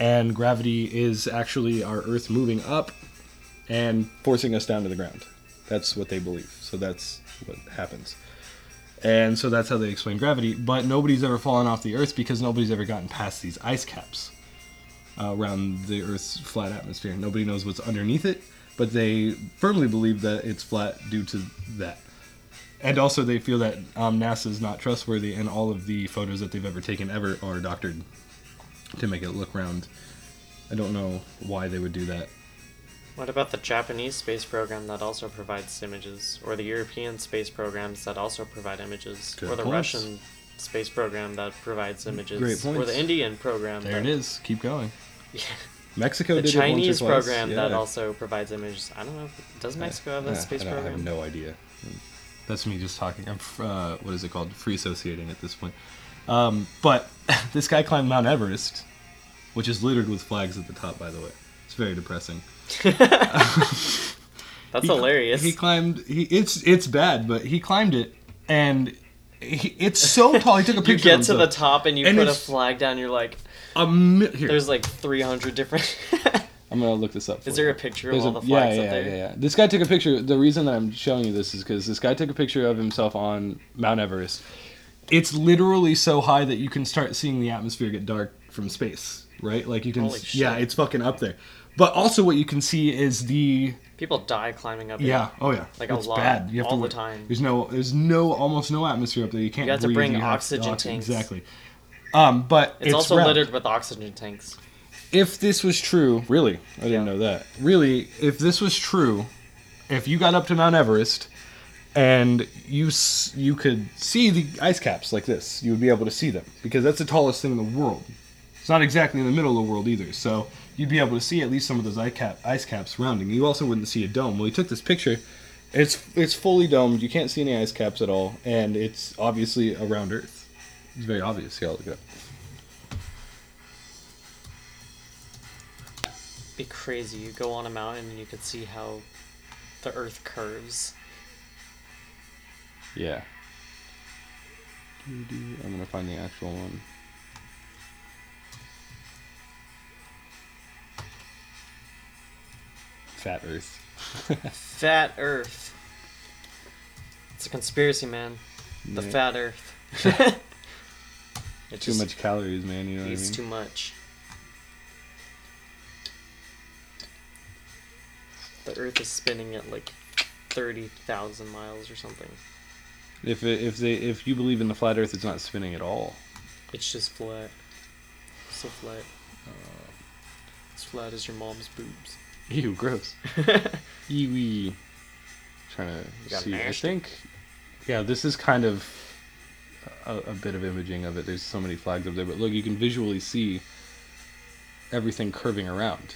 And gravity is actually our Earth moving up and forcing us down to the ground. That's what they believe. So that's what happens. And so that's how they explain gravity. But nobody's ever fallen off the Earth because nobody's ever gotten past these ice caps around the Earth's flat atmosphere. Nobody knows what's underneath it, but they firmly believe that it's flat due to that. And also they feel that NASA's not trustworthy, and all of the photos that they've ever taken ever are doctored to make it look round. I don't know why they would do that. What about the Japanese space program that also provides images? Or the European space programs that also provide images? Good or the points. Russian space program that provides images? Great points. Or the Indian program there that... There it is. Keep going. Yeah. Mexico did it once or twice. The Chinese program that also provides images. I don't know. Does Mexico have that space program? I have no idea. That's me just talking. I'm, what is it called? Free associating at this point. But this guy climbed Mount Everest, which is littered with flags at the top, by the way. It's very depressing. That's hilarious. He climbed... It's bad, but he climbed it, and it's so tall. He took a picture of himself. You get to the top, and you put a flag down, you're like... There's like 300 different... I'm going to look this up for you. Is there a picture of all the flags up there? Yeah. This guy took a picture... The reason that I'm showing you this is because this guy took a picture of himself on Mount Everest. It's literally so high that you can start seeing the atmosphere get dark from space, right? Like you can, it's fucking up there. But also what you can see is the People die climbing up. Yeah. Oh yeah. Like it's a lot. Bad. You have all to the time. There's almost no atmosphere up there. You can't. You have breathe. To bring oxygen tanks. Exactly. But it's also wrapped. Littered with oxygen tanks. If this was true, really, I didn't know that. Really, if this was true, if you got up to Mount Everest and you could see the ice caps like this, you would be able to see them because that's the tallest thing in the world. It's not exactly in the middle of the world either, so you'd be able to see at least some of those ice caps surrounding. You also wouldn't see a dome. Well, he took this picture. It's fully domed. You can't see any ice caps at all, and it's obviously a round Earth. It's very obvious. Here, I'll look it up. Be crazy. You go on a mountain and you can see how the Earth curves. Yeah. I'm gonna find the actual one. Fat Earth. Fat Earth. It's a conspiracy, man. The Fat Earth. It's too much calories, man. You know what I mean? It's too much. The Earth is spinning at like 30,000 miles or something. If you believe in the flat Earth, it's not spinning at all. It's just flat. So flat. As flat as your mom's boobs. Ew, gross. Ew. Trying to see. I think. Yeah, this is kind of a bit of imaging of it. There's so many flags up there, but look, you can visually see everything curving around.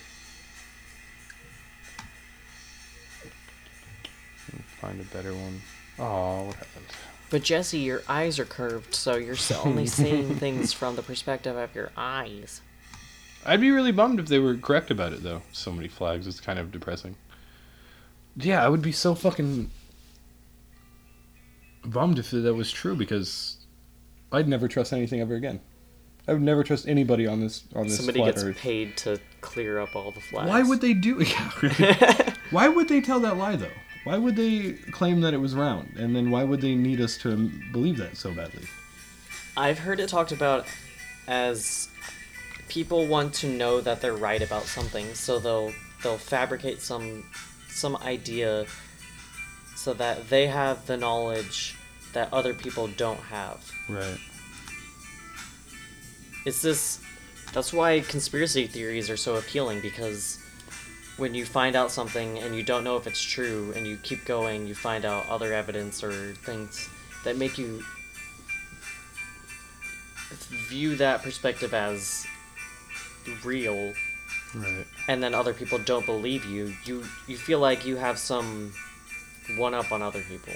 Find a better one. Oh, what happened? But Jesse, your eyes are curved, so you're only seeing things from the perspective of your eyes. I'd be really bummed if they were correct about it, though. So many flags, it's kind of depressing. Yeah, I would be so fucking bummed if that was true, because I'd never trust anything ever again. I would never trust anybody on this flat Earth. Somebody gets paid to clear up all the flags. Why would they do it? Yeah, really. Why would they tell that lie, though? Why would they claim that it was round? And then why would they need us to believe that so badly? I've heard it talked about as people want to know that they're right about something, so they'll fabricate some idea so that they have the knowledge that other people don't have. Right. That's why conspiracy theories are so appealing, because when you find out something and you don't know if it's true and you keep going, you find out other evidence or things that make you view that perspective as real. Right. And then other people don't believe you. You feel like you have some one-up on other people.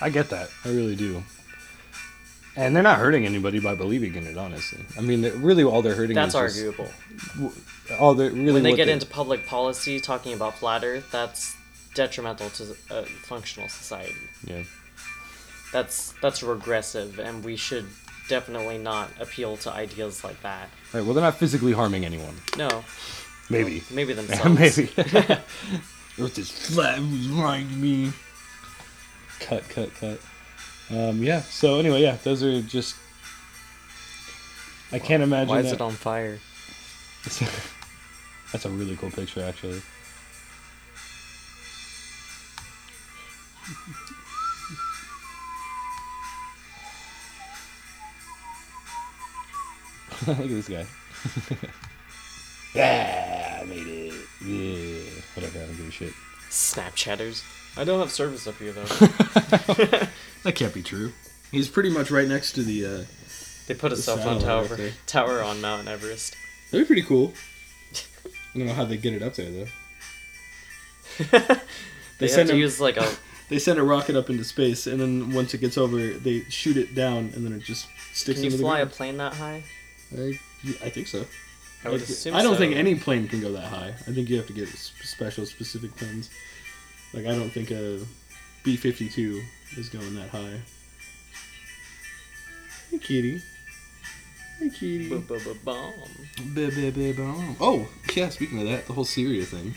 I get that. I really do. And they're not hurting anybody by believing in it, honestly. I mean, really all they're hurting is... That's arguable. When they get into public policy talking about flat Earth, that's detrimental to a functional society. Yeah. That's regressive, and we should definitely not appeal to ideas like that. Right, well, they're not physically harming anyone. No. Maybe. Well, maybe themselves. Maybe. Earth is flat, it was lying to me. Cut. So anyway, those are just... I can't imagine that... Why is it on fire? That's a really cool picture, actually. Look at this guy. I made it. Yeah. Whatever, I don't give a shit. Snapchatters. I don't have service up here, though. That can't be true. He's pretty much right next to the... they put a cell phone tower on Mount Everest. That'd be pretty cool. I don't know how they get it up there, though. They send a rocket up into space, and then once it gets over, they shoot it down, and then it just sticks into the ground. Can you fly a plane that high? I think so. I don't think any plane can go that high. I think you have to get special, specific planes. Like, I don't think a B-52 is going that high. Hey, kitty. Ba-ba-ba-bomb. Ba-ba-ba-bomb. Oh, yeah, speaking of that, the whole Syria thing.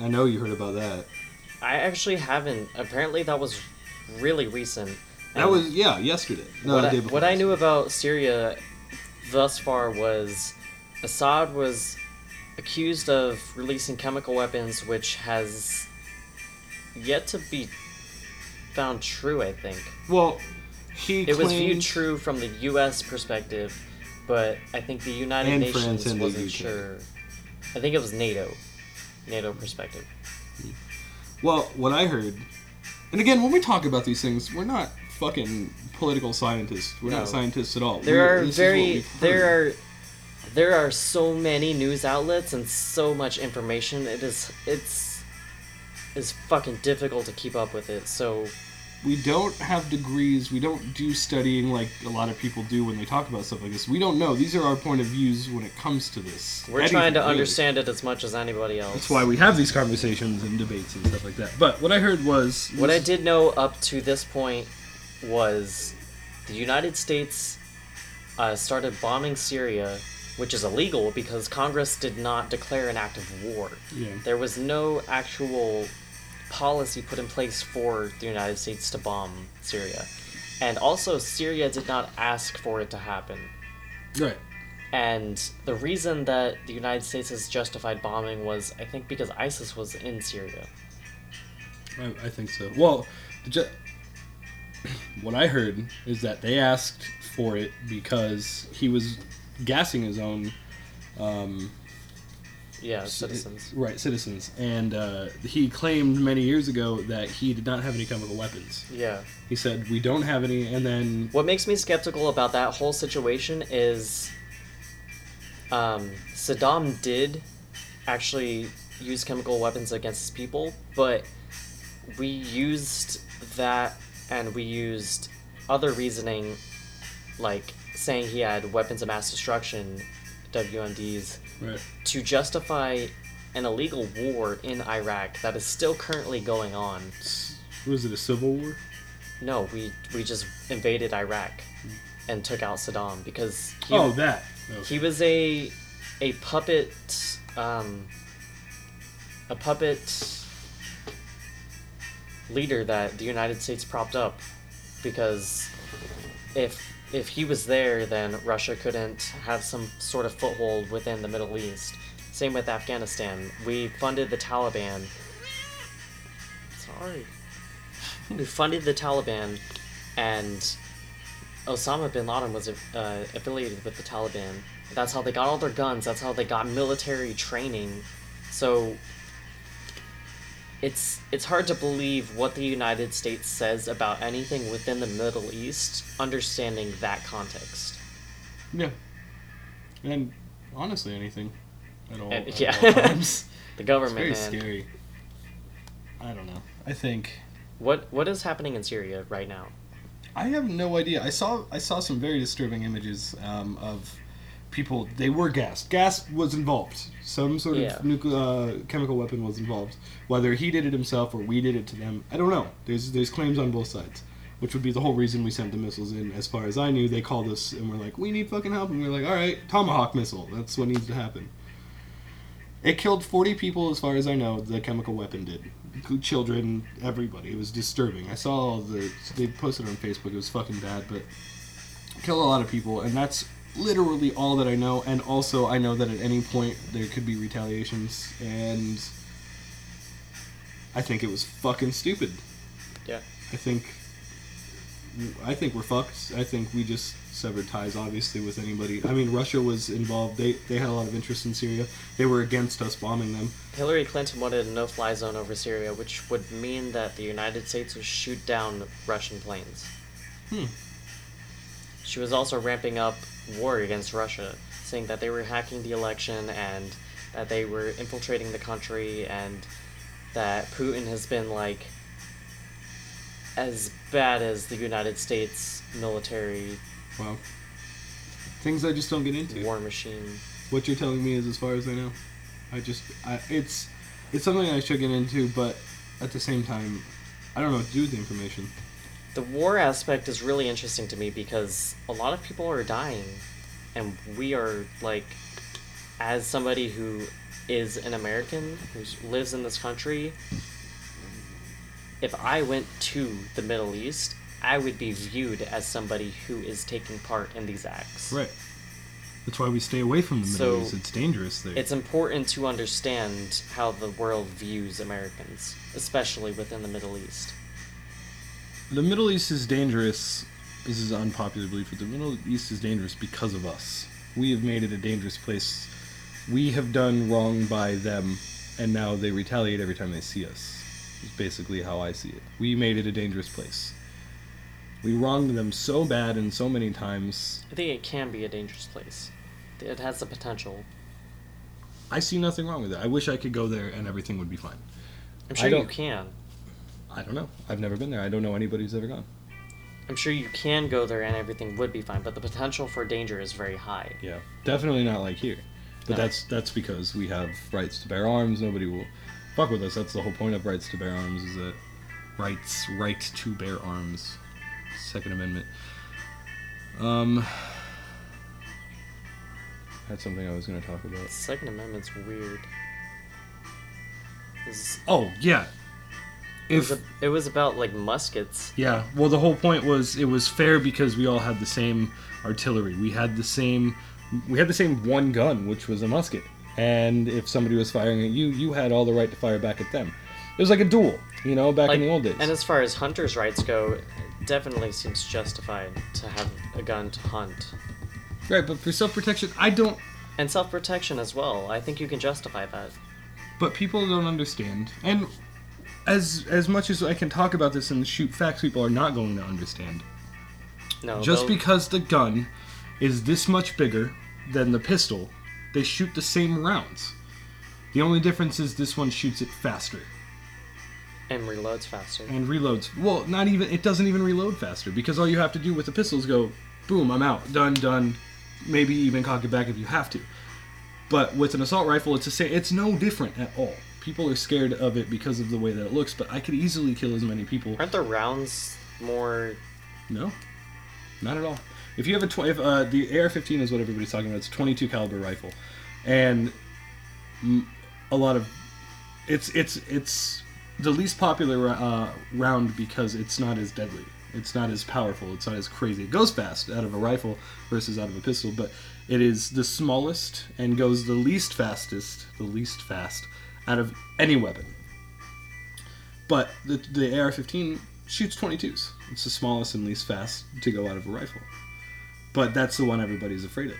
I know you heard about that. I actually haven't. Apparently that was really recent. That was, yesterday. No, the day before. What I knew about Syria thus far was Assad was accused of releasing chemical weapons, which has yet to be found true, I think. Well, it was viewed true from the U.S. perspective, but I think the United Nations wasn't sure. I think it was NATO perspective. Well, what I heard, and again, when we talk about these things, we're not fucking political scientists. We're not scientists at all. There are so many news outlets and so much information. It's fucking difficult to keep up with it. So we don't have degrees. We don't do studying like a lot of people do when they talk about stuff like this. We don't know. These are our point of views when it comes to this. We're trying to understand it as much as anybody else. That's why we have these conversations and debates and stuff like that. But what I heard was... What I did know up to this point was the United States started bombing Syria, which is illegal because Congress did not declare an act of war. Yeah. There was no actual policy put in place for the United States to bomb Syria. And also, Syria did not ask for it to happen. Right. And the reason that the United States has justified bombing was, I think, because ISIS was in Syria. I think so. Well, what I heard is that they asked for it because he was gassing his own... citizens. Right, citizens. And he claimed many years ago that he did not have any chemical weapons. Yeah. He said, we don't have any, and then... What makes me skeptical about that whole situation is Saddam did actually use chemical weapons against his people, but we used that and we used other reasoning, like saying he had weapons of mass destruction, WMDs, right, to justify an illegal war in Iraq that is still currently going on. Was it a civil war? No, we just invaded Iraq and took out Saddam because he was a puppet, leader that the United States propped up, because if he was there, then Russia couldn't have some sort of foothold within the Middle East. Same with Afghanistan. We funded the Taliban. Sorry. We funded the Taliban, and Osama bin Laden was affiliated with the Taliban. That's how they got all their guns. That's how they got military training. So it's hard to believe what the United States says about anything within the Middle East, understanding that context. Yeah. And honestly, anything at all. All times. The government, it's very scary. I don't know. I think... What is happening in Syria right now? I have no idea. I saw some very disturbing images of people. They were gassed. Gas was involved. Some sort of chemical weapon was involved. Whether he did it himself or we did it to them, I don't know. There's claims on both sides, which would be the whole reason we sent the missiles in. As far as I knew, they called us and we're like, we need fucking help. And we're like, all right, Tomahawk missile. That's what needs to happen. It killed 40 people, as far as I know, the chemical weapon did. Children, everybody. It was disturbing. I saw they posted on Facebook. It was fucking bad, but killed a lot of people, and that's literally all that I know. And also I know that at any point there could be retaliations, and I think it was fucking stupid. Yeah. I think we're fucked. I think we just severed ties, obviously, with anybody. I mean, Russia was involved. They had a lot of interest in Syria. They were against us bombing them. Hillary Clinton wanted a no-fly zone over Syria, which would mean that the United States would shoot down Russian planes. She was also ramping up war against Russia, saying that they were hacking the election and that they were infiltrating the country, and that Putin has been, like, as bad as the United States military. Wow. Things I just don't get into. War machine. What you're telling me is as far as I know. It's something I should get into, but at the same time, I don't know what to do with the information. The war aspect is really interesting to me because a lot of people are dying, and we are, like, as somebody who is an American, who lives in this country, if I went to the Middle East, I would be viewed as somebody who is taking part in these acts. Right. That's why we stay away from the Middle East. It's dangerous there. It's important to understand how the world views Americans, especially within the Middle East. The Middle East is dangerous. This is an unpopular belief, but the Middle East is dangerous because of us. We have made it a dangerous place. We have done wrong by them, and now they retaliate every time they see us. It's basically how I see it. We made it a dangerous place. We wronged them so bad and so many times. I think it can be a dangerous place. It has the potential. I see nothing wrong with it. I wish I could go there and everything would be fine. I'm sure you can. I don't know. I've never been there. I don't know anybody who's ever gone. I'm sure you can go there and everything would be fine, but the potential for danger is very high. Yeah, definitely not like here. But no. That's because we have rights to bear arms. Nobody will fuck with us. That's the whole point of rights to bear arms, is that right to bear arms. Second Amendment. That's something I was going to talk about. Second Amendment's weird. Oh, yeah. It was about, like, muskets. Yeah, well, the whole point was it was fair because we all had the same artillery. We had the same one gun, which was a musket. And if somebody was firing at you, you had all the right to fire back at them. It was like a duel, you know, back in the old days. And as far as hunters' rights go, it definitely seems justified to have a gun to hunt. Right, but for self-protection, I don't... And self-protection as well. I think you can justify that. But people don't understand. And... As much as I can talk about this and shoot facts, people are not going to understand. No. Just because the gun is this much bigger than the pistol, they shoot the same rounds. The only difference is this one shoots it faster. And reloads faster. Well, it doesn't even reload faster, because all you have to do with the pistol is go, boom, I'm out, done, maybe even cock it back if you have to. But with an assault rifle, it's no different at all. People are scared of it because of the way that it looks, but I could easily kill as many people. Aren't the rounds more... No. Not at all. If you have the AR-15 is what everybody's talking about. It's a 22 caliber rifle. And a lot of... It's the least popular round because it's not as deadly. It's not as powerful. It's not as crazy. It goes fast out of a rifle versus out of a pistol, but it is the smallest and goes the least fast out of any weapon. But the AR-15 shoots 22s. It's the smallest and least fast to go out of a rifle. But that's the one everybody's afraid of.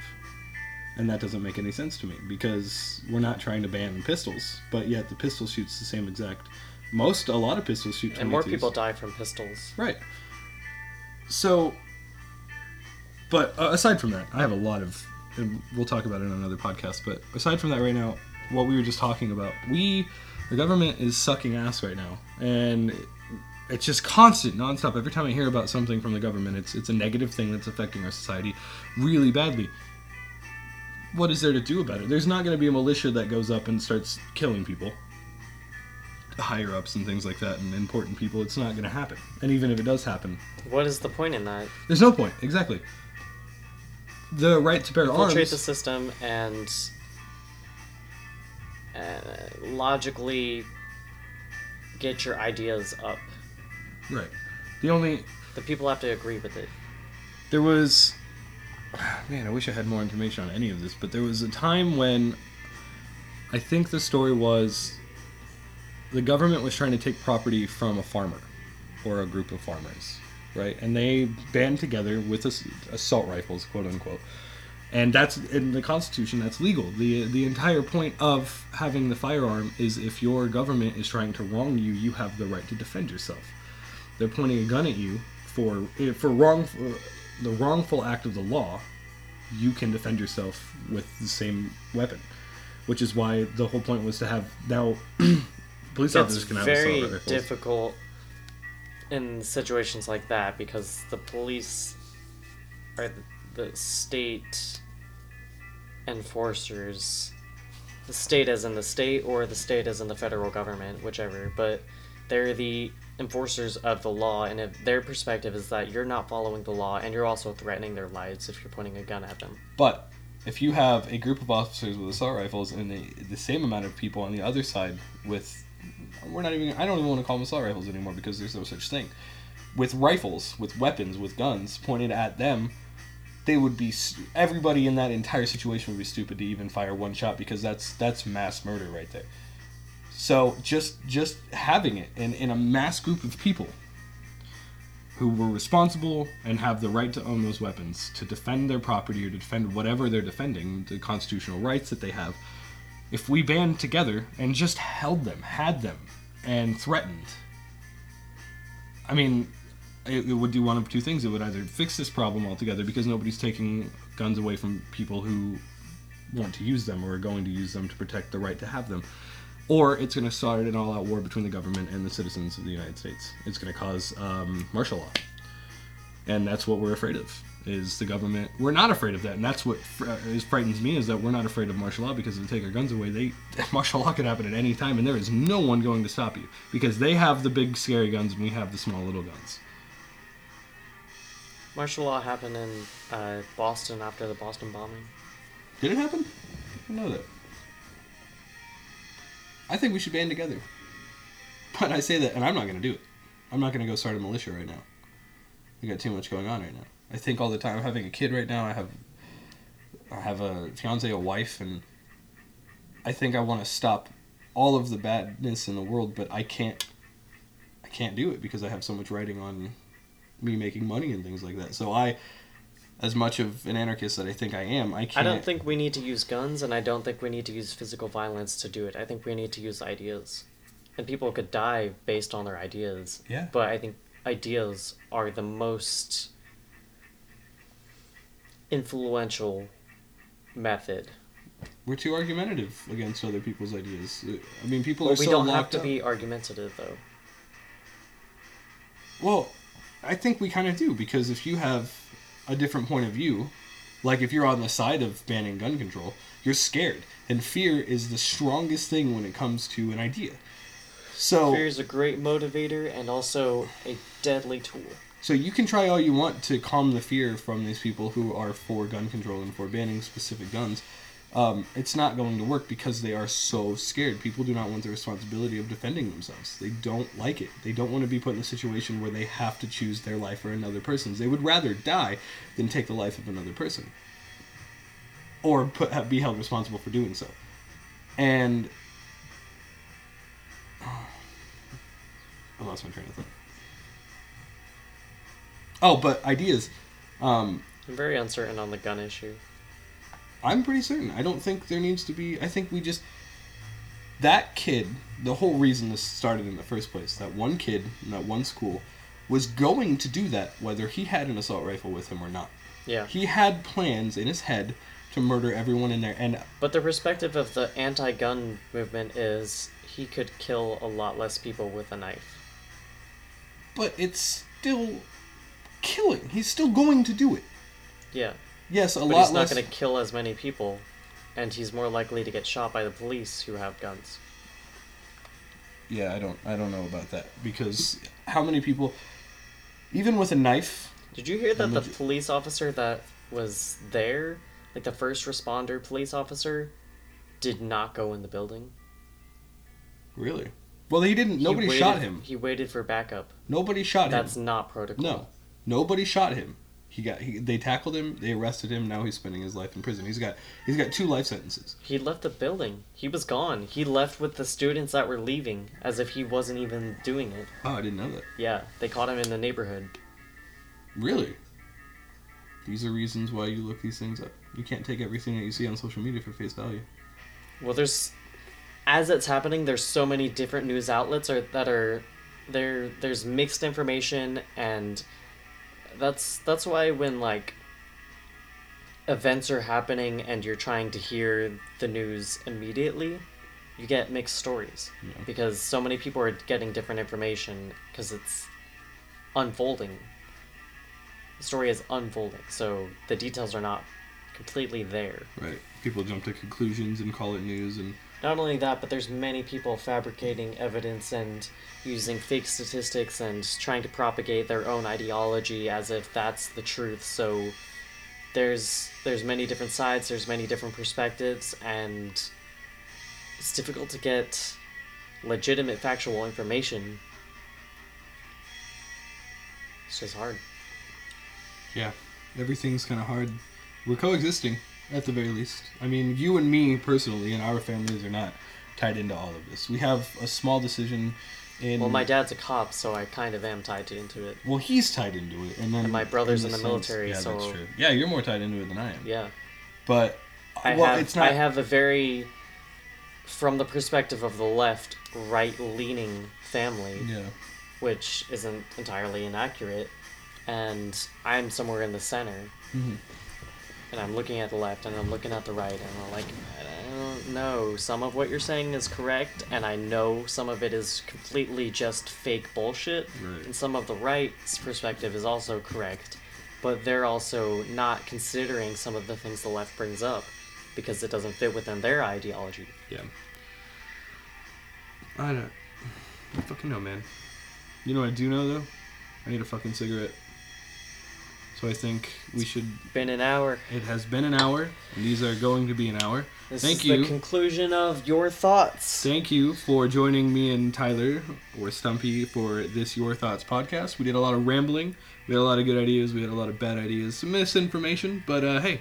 And that doesn't make any sense to me, because we're not trying to ban pistols, but yet the pistol shoots the same exact... a lot of pistols shoot 22s. And more people die from pistols. Right. So, but aside from that, I have a lot of... And we'll talk about it on another podcast, but aside from that right now, what we were just talking about. The government is sucking ass right now. And it's just constant, nonstop. Every time I hear about something from the government, it's a negative thing that's affecting our society really badly. What is there to do about it? There's not going to be a militia that goes up and starts killing people. Higher-ups and things like that, and important people. It's not going to happen. And even if it does happen... What is the point in that? There's no point. Exactly. The right to bear arms... Infiltrate the system and... logically get your ideas up. Right. The people have to agree with it. There was... Man, I wish I had more information on any of this, but there was a time when I think the story was the government was trying to take property from a farmer or a group of farmers, right? And they band together with assault rifles, quote-unquote. And that's, in the Constitution, that's legal. The entire point of having the firearm is if your government is trying to wrong you, you have the right to defend yourself. They're pointing a gun at you for the wrongful act of the law. You can defend yourself with the same weapon, which is why the whole point was to have now police officers can have assault rifles. It's very difficult in situations like that because the police are... The state enforcers, the state as in the state or the state as in the federal government, whichever, but they're the enforcers of the law, and if their perspective is that you're not following the law and you're also threatening their lives if you're pointing a gun at them. But if you have a group of officers with assault rifles and the same amount of people on the other side with, I don't even want to call them assault rifles anymore because there's no such thing, with rifles, with weapons, with guns pointed at them, they would be, everybody in that entire situation would be stupid to even fire one shot, because that's mass murder right there. So just having it in a mass group of people who were responsible and have the right to own those weapons, to defend their property, or to defend whatever they're defending, the constitutional rights that they have, if we band together and just held them, had them, and threatened, I mean, it would do one of two things. It would either fix this problem altogether, because nobody's taking guns away from people who want to use them or are going to use them to protect the right to have them, or it's going to start an all-out war between the government and the citizens of the United States. It's going to cause martial law, and that's what we're afraid of, is the government. We're not afraid of that, and that's what frightens me, is that we're not afraid of martial law, because if they take our guns away, martial law could happen at any time, and there is no one going to stop you, because they have the big scary guns and we have the small little guns. Martial law happened in Boston after the Boston bombing. Did it happen? I didn't know that. I think we should band together. But I say that, and I'm not going to do it. I'm not going to go start a militia right now. We got too much going on right now. I think all the time. I'm having a kid right now. I have a fiance, a wife, and I think I want to stop all of the badness in the world, but I can't do it, because I have so much writing on me making money and things like that. So I, as much of an anarchist that I think I am, I can't. I don't think we need to use guns, and I don't think we need to use physical violence to do it. I think we need to use ideas. And people could die based on their ideas. Yeah. But I think ideas are the most influential method. We're too argumentative against other people's ideas. I mean, people are so locked up. We don't have to be argumentative, though. Well, I think we kind of do, because if you have a different point of view, like if you're on the side of banning gun control, you're scared, and fear is the strongest thing when it comes to an idea. So fear is a great motivator and also a deadly tool. So you can try all you want to calm the fear from these people who are for gun control and for banning specific guns. It's not going to work, because they are so scared. People do not want the responsibility of defending themselves. They don't like it. They don't want to be put in a situation where they have to choose their life or another person's. They would rather die than take the life of another person, or be held responsible for doing so. And I lost my train of thought. Oh, but ideas. I'm very uncertain on the gun issue. I'm pretty certain. I don't think there needs to be... I think we just... That kid, the whole reason this started in the first place, that one kid in that one school was going to do that whether he had an assault rifle with him or not. Yeah. He had plans in his head to murder everyone in there. But the perspective of the anti-gun movement is he could kill a lot less people with a knife. But it's still killing. He's still going to do it. Yeah. Yes, a lot less. But he's not going to kill as many people, and he's more likely to get shot by the police who have guns. Yeah, I don't know about that, because how many people, even with a knife? Did you hear that the police officer that was there, like the first responder police officer, did not go in the building? Really? Well, he didn't. Nobody shot him. He waited for backup. Nobody shot him. That's not protocol. No, nobody shot him. They tackled him, they arrested him, now he's spending his life in prison. He's got 2 life sentences. He left the building. He was gone. He left with the students that were leaving, as if he wasn't even doing it. Oh, I didn't know that. Yeah, they caught him in the neighborhood. Really? These are reasons why you look these things up. You can't take everything that you see on social media for face value. Well, as it's happening, there's so many different news outlets that are... There's mixed information, and... That's why when, like, events are happening and you're trying to hear the news immediately, you get mixed stories. Yeah. Because so many people are getting different information, because it's unfolding. The story is unfolding, so the details are not completely there. Right. People jump to conclusions and call it news, and... Not only that, but there's many people fabricating evidence and using fake statistics and trying to propagate their own ideology as if that's the truth. So there's many different sides, there's many different perspectives, and it's difficult to get legitimate factual information. It's just hard. Yeah. everything's kind of hard. We're coexisting, at the very least. I mean, you and me personally and our families are not tied into all of this. We have a small decision in... Well, my dad's a cop, so I kind of am tied into it. Well, he's tied into it. And then and my brother's in the military, yeah, so... Yeah, that's true. Yeah, you're more tied into it than I am. Yeah. But... I have a very, from the perspective of the left, right-leaning family, yeah, which isn't entirely inaccurate, and I'm somewhere in the center, mm-hmm, and I'm looking at the left, and I'm looking at the right, and I'm like, I don't know, some of what you're saying is correct, and I know some of it is completely just fake bullshit, right, and some of the right's perspective is also correct, but they're also not considering some of the things the left brings up because it doesn't fit within their ideology. Yeah. I don't fucking know, man. You know what I do know, though? I need a fucking cigarette. So I think we should... It's been an hour. It has been an hour, and these are going to be an hour. Thank you. This is the conclusion of your thoughts. Thank you for joining me and Tyler, or Stumpy, for this Your Thoughts podcast. We did a lot of rambling. We had a lot of good ideas. We had a lot of bad ideas. Some misinformation. But, hey,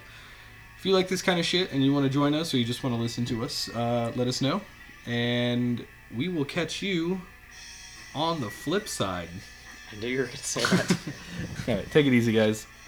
if you like this kind of shit and you want to join us or you just want to listen to us, let us know. And we will catch you on the flip side. I knew you were going to say that. All right, take it easy, guys.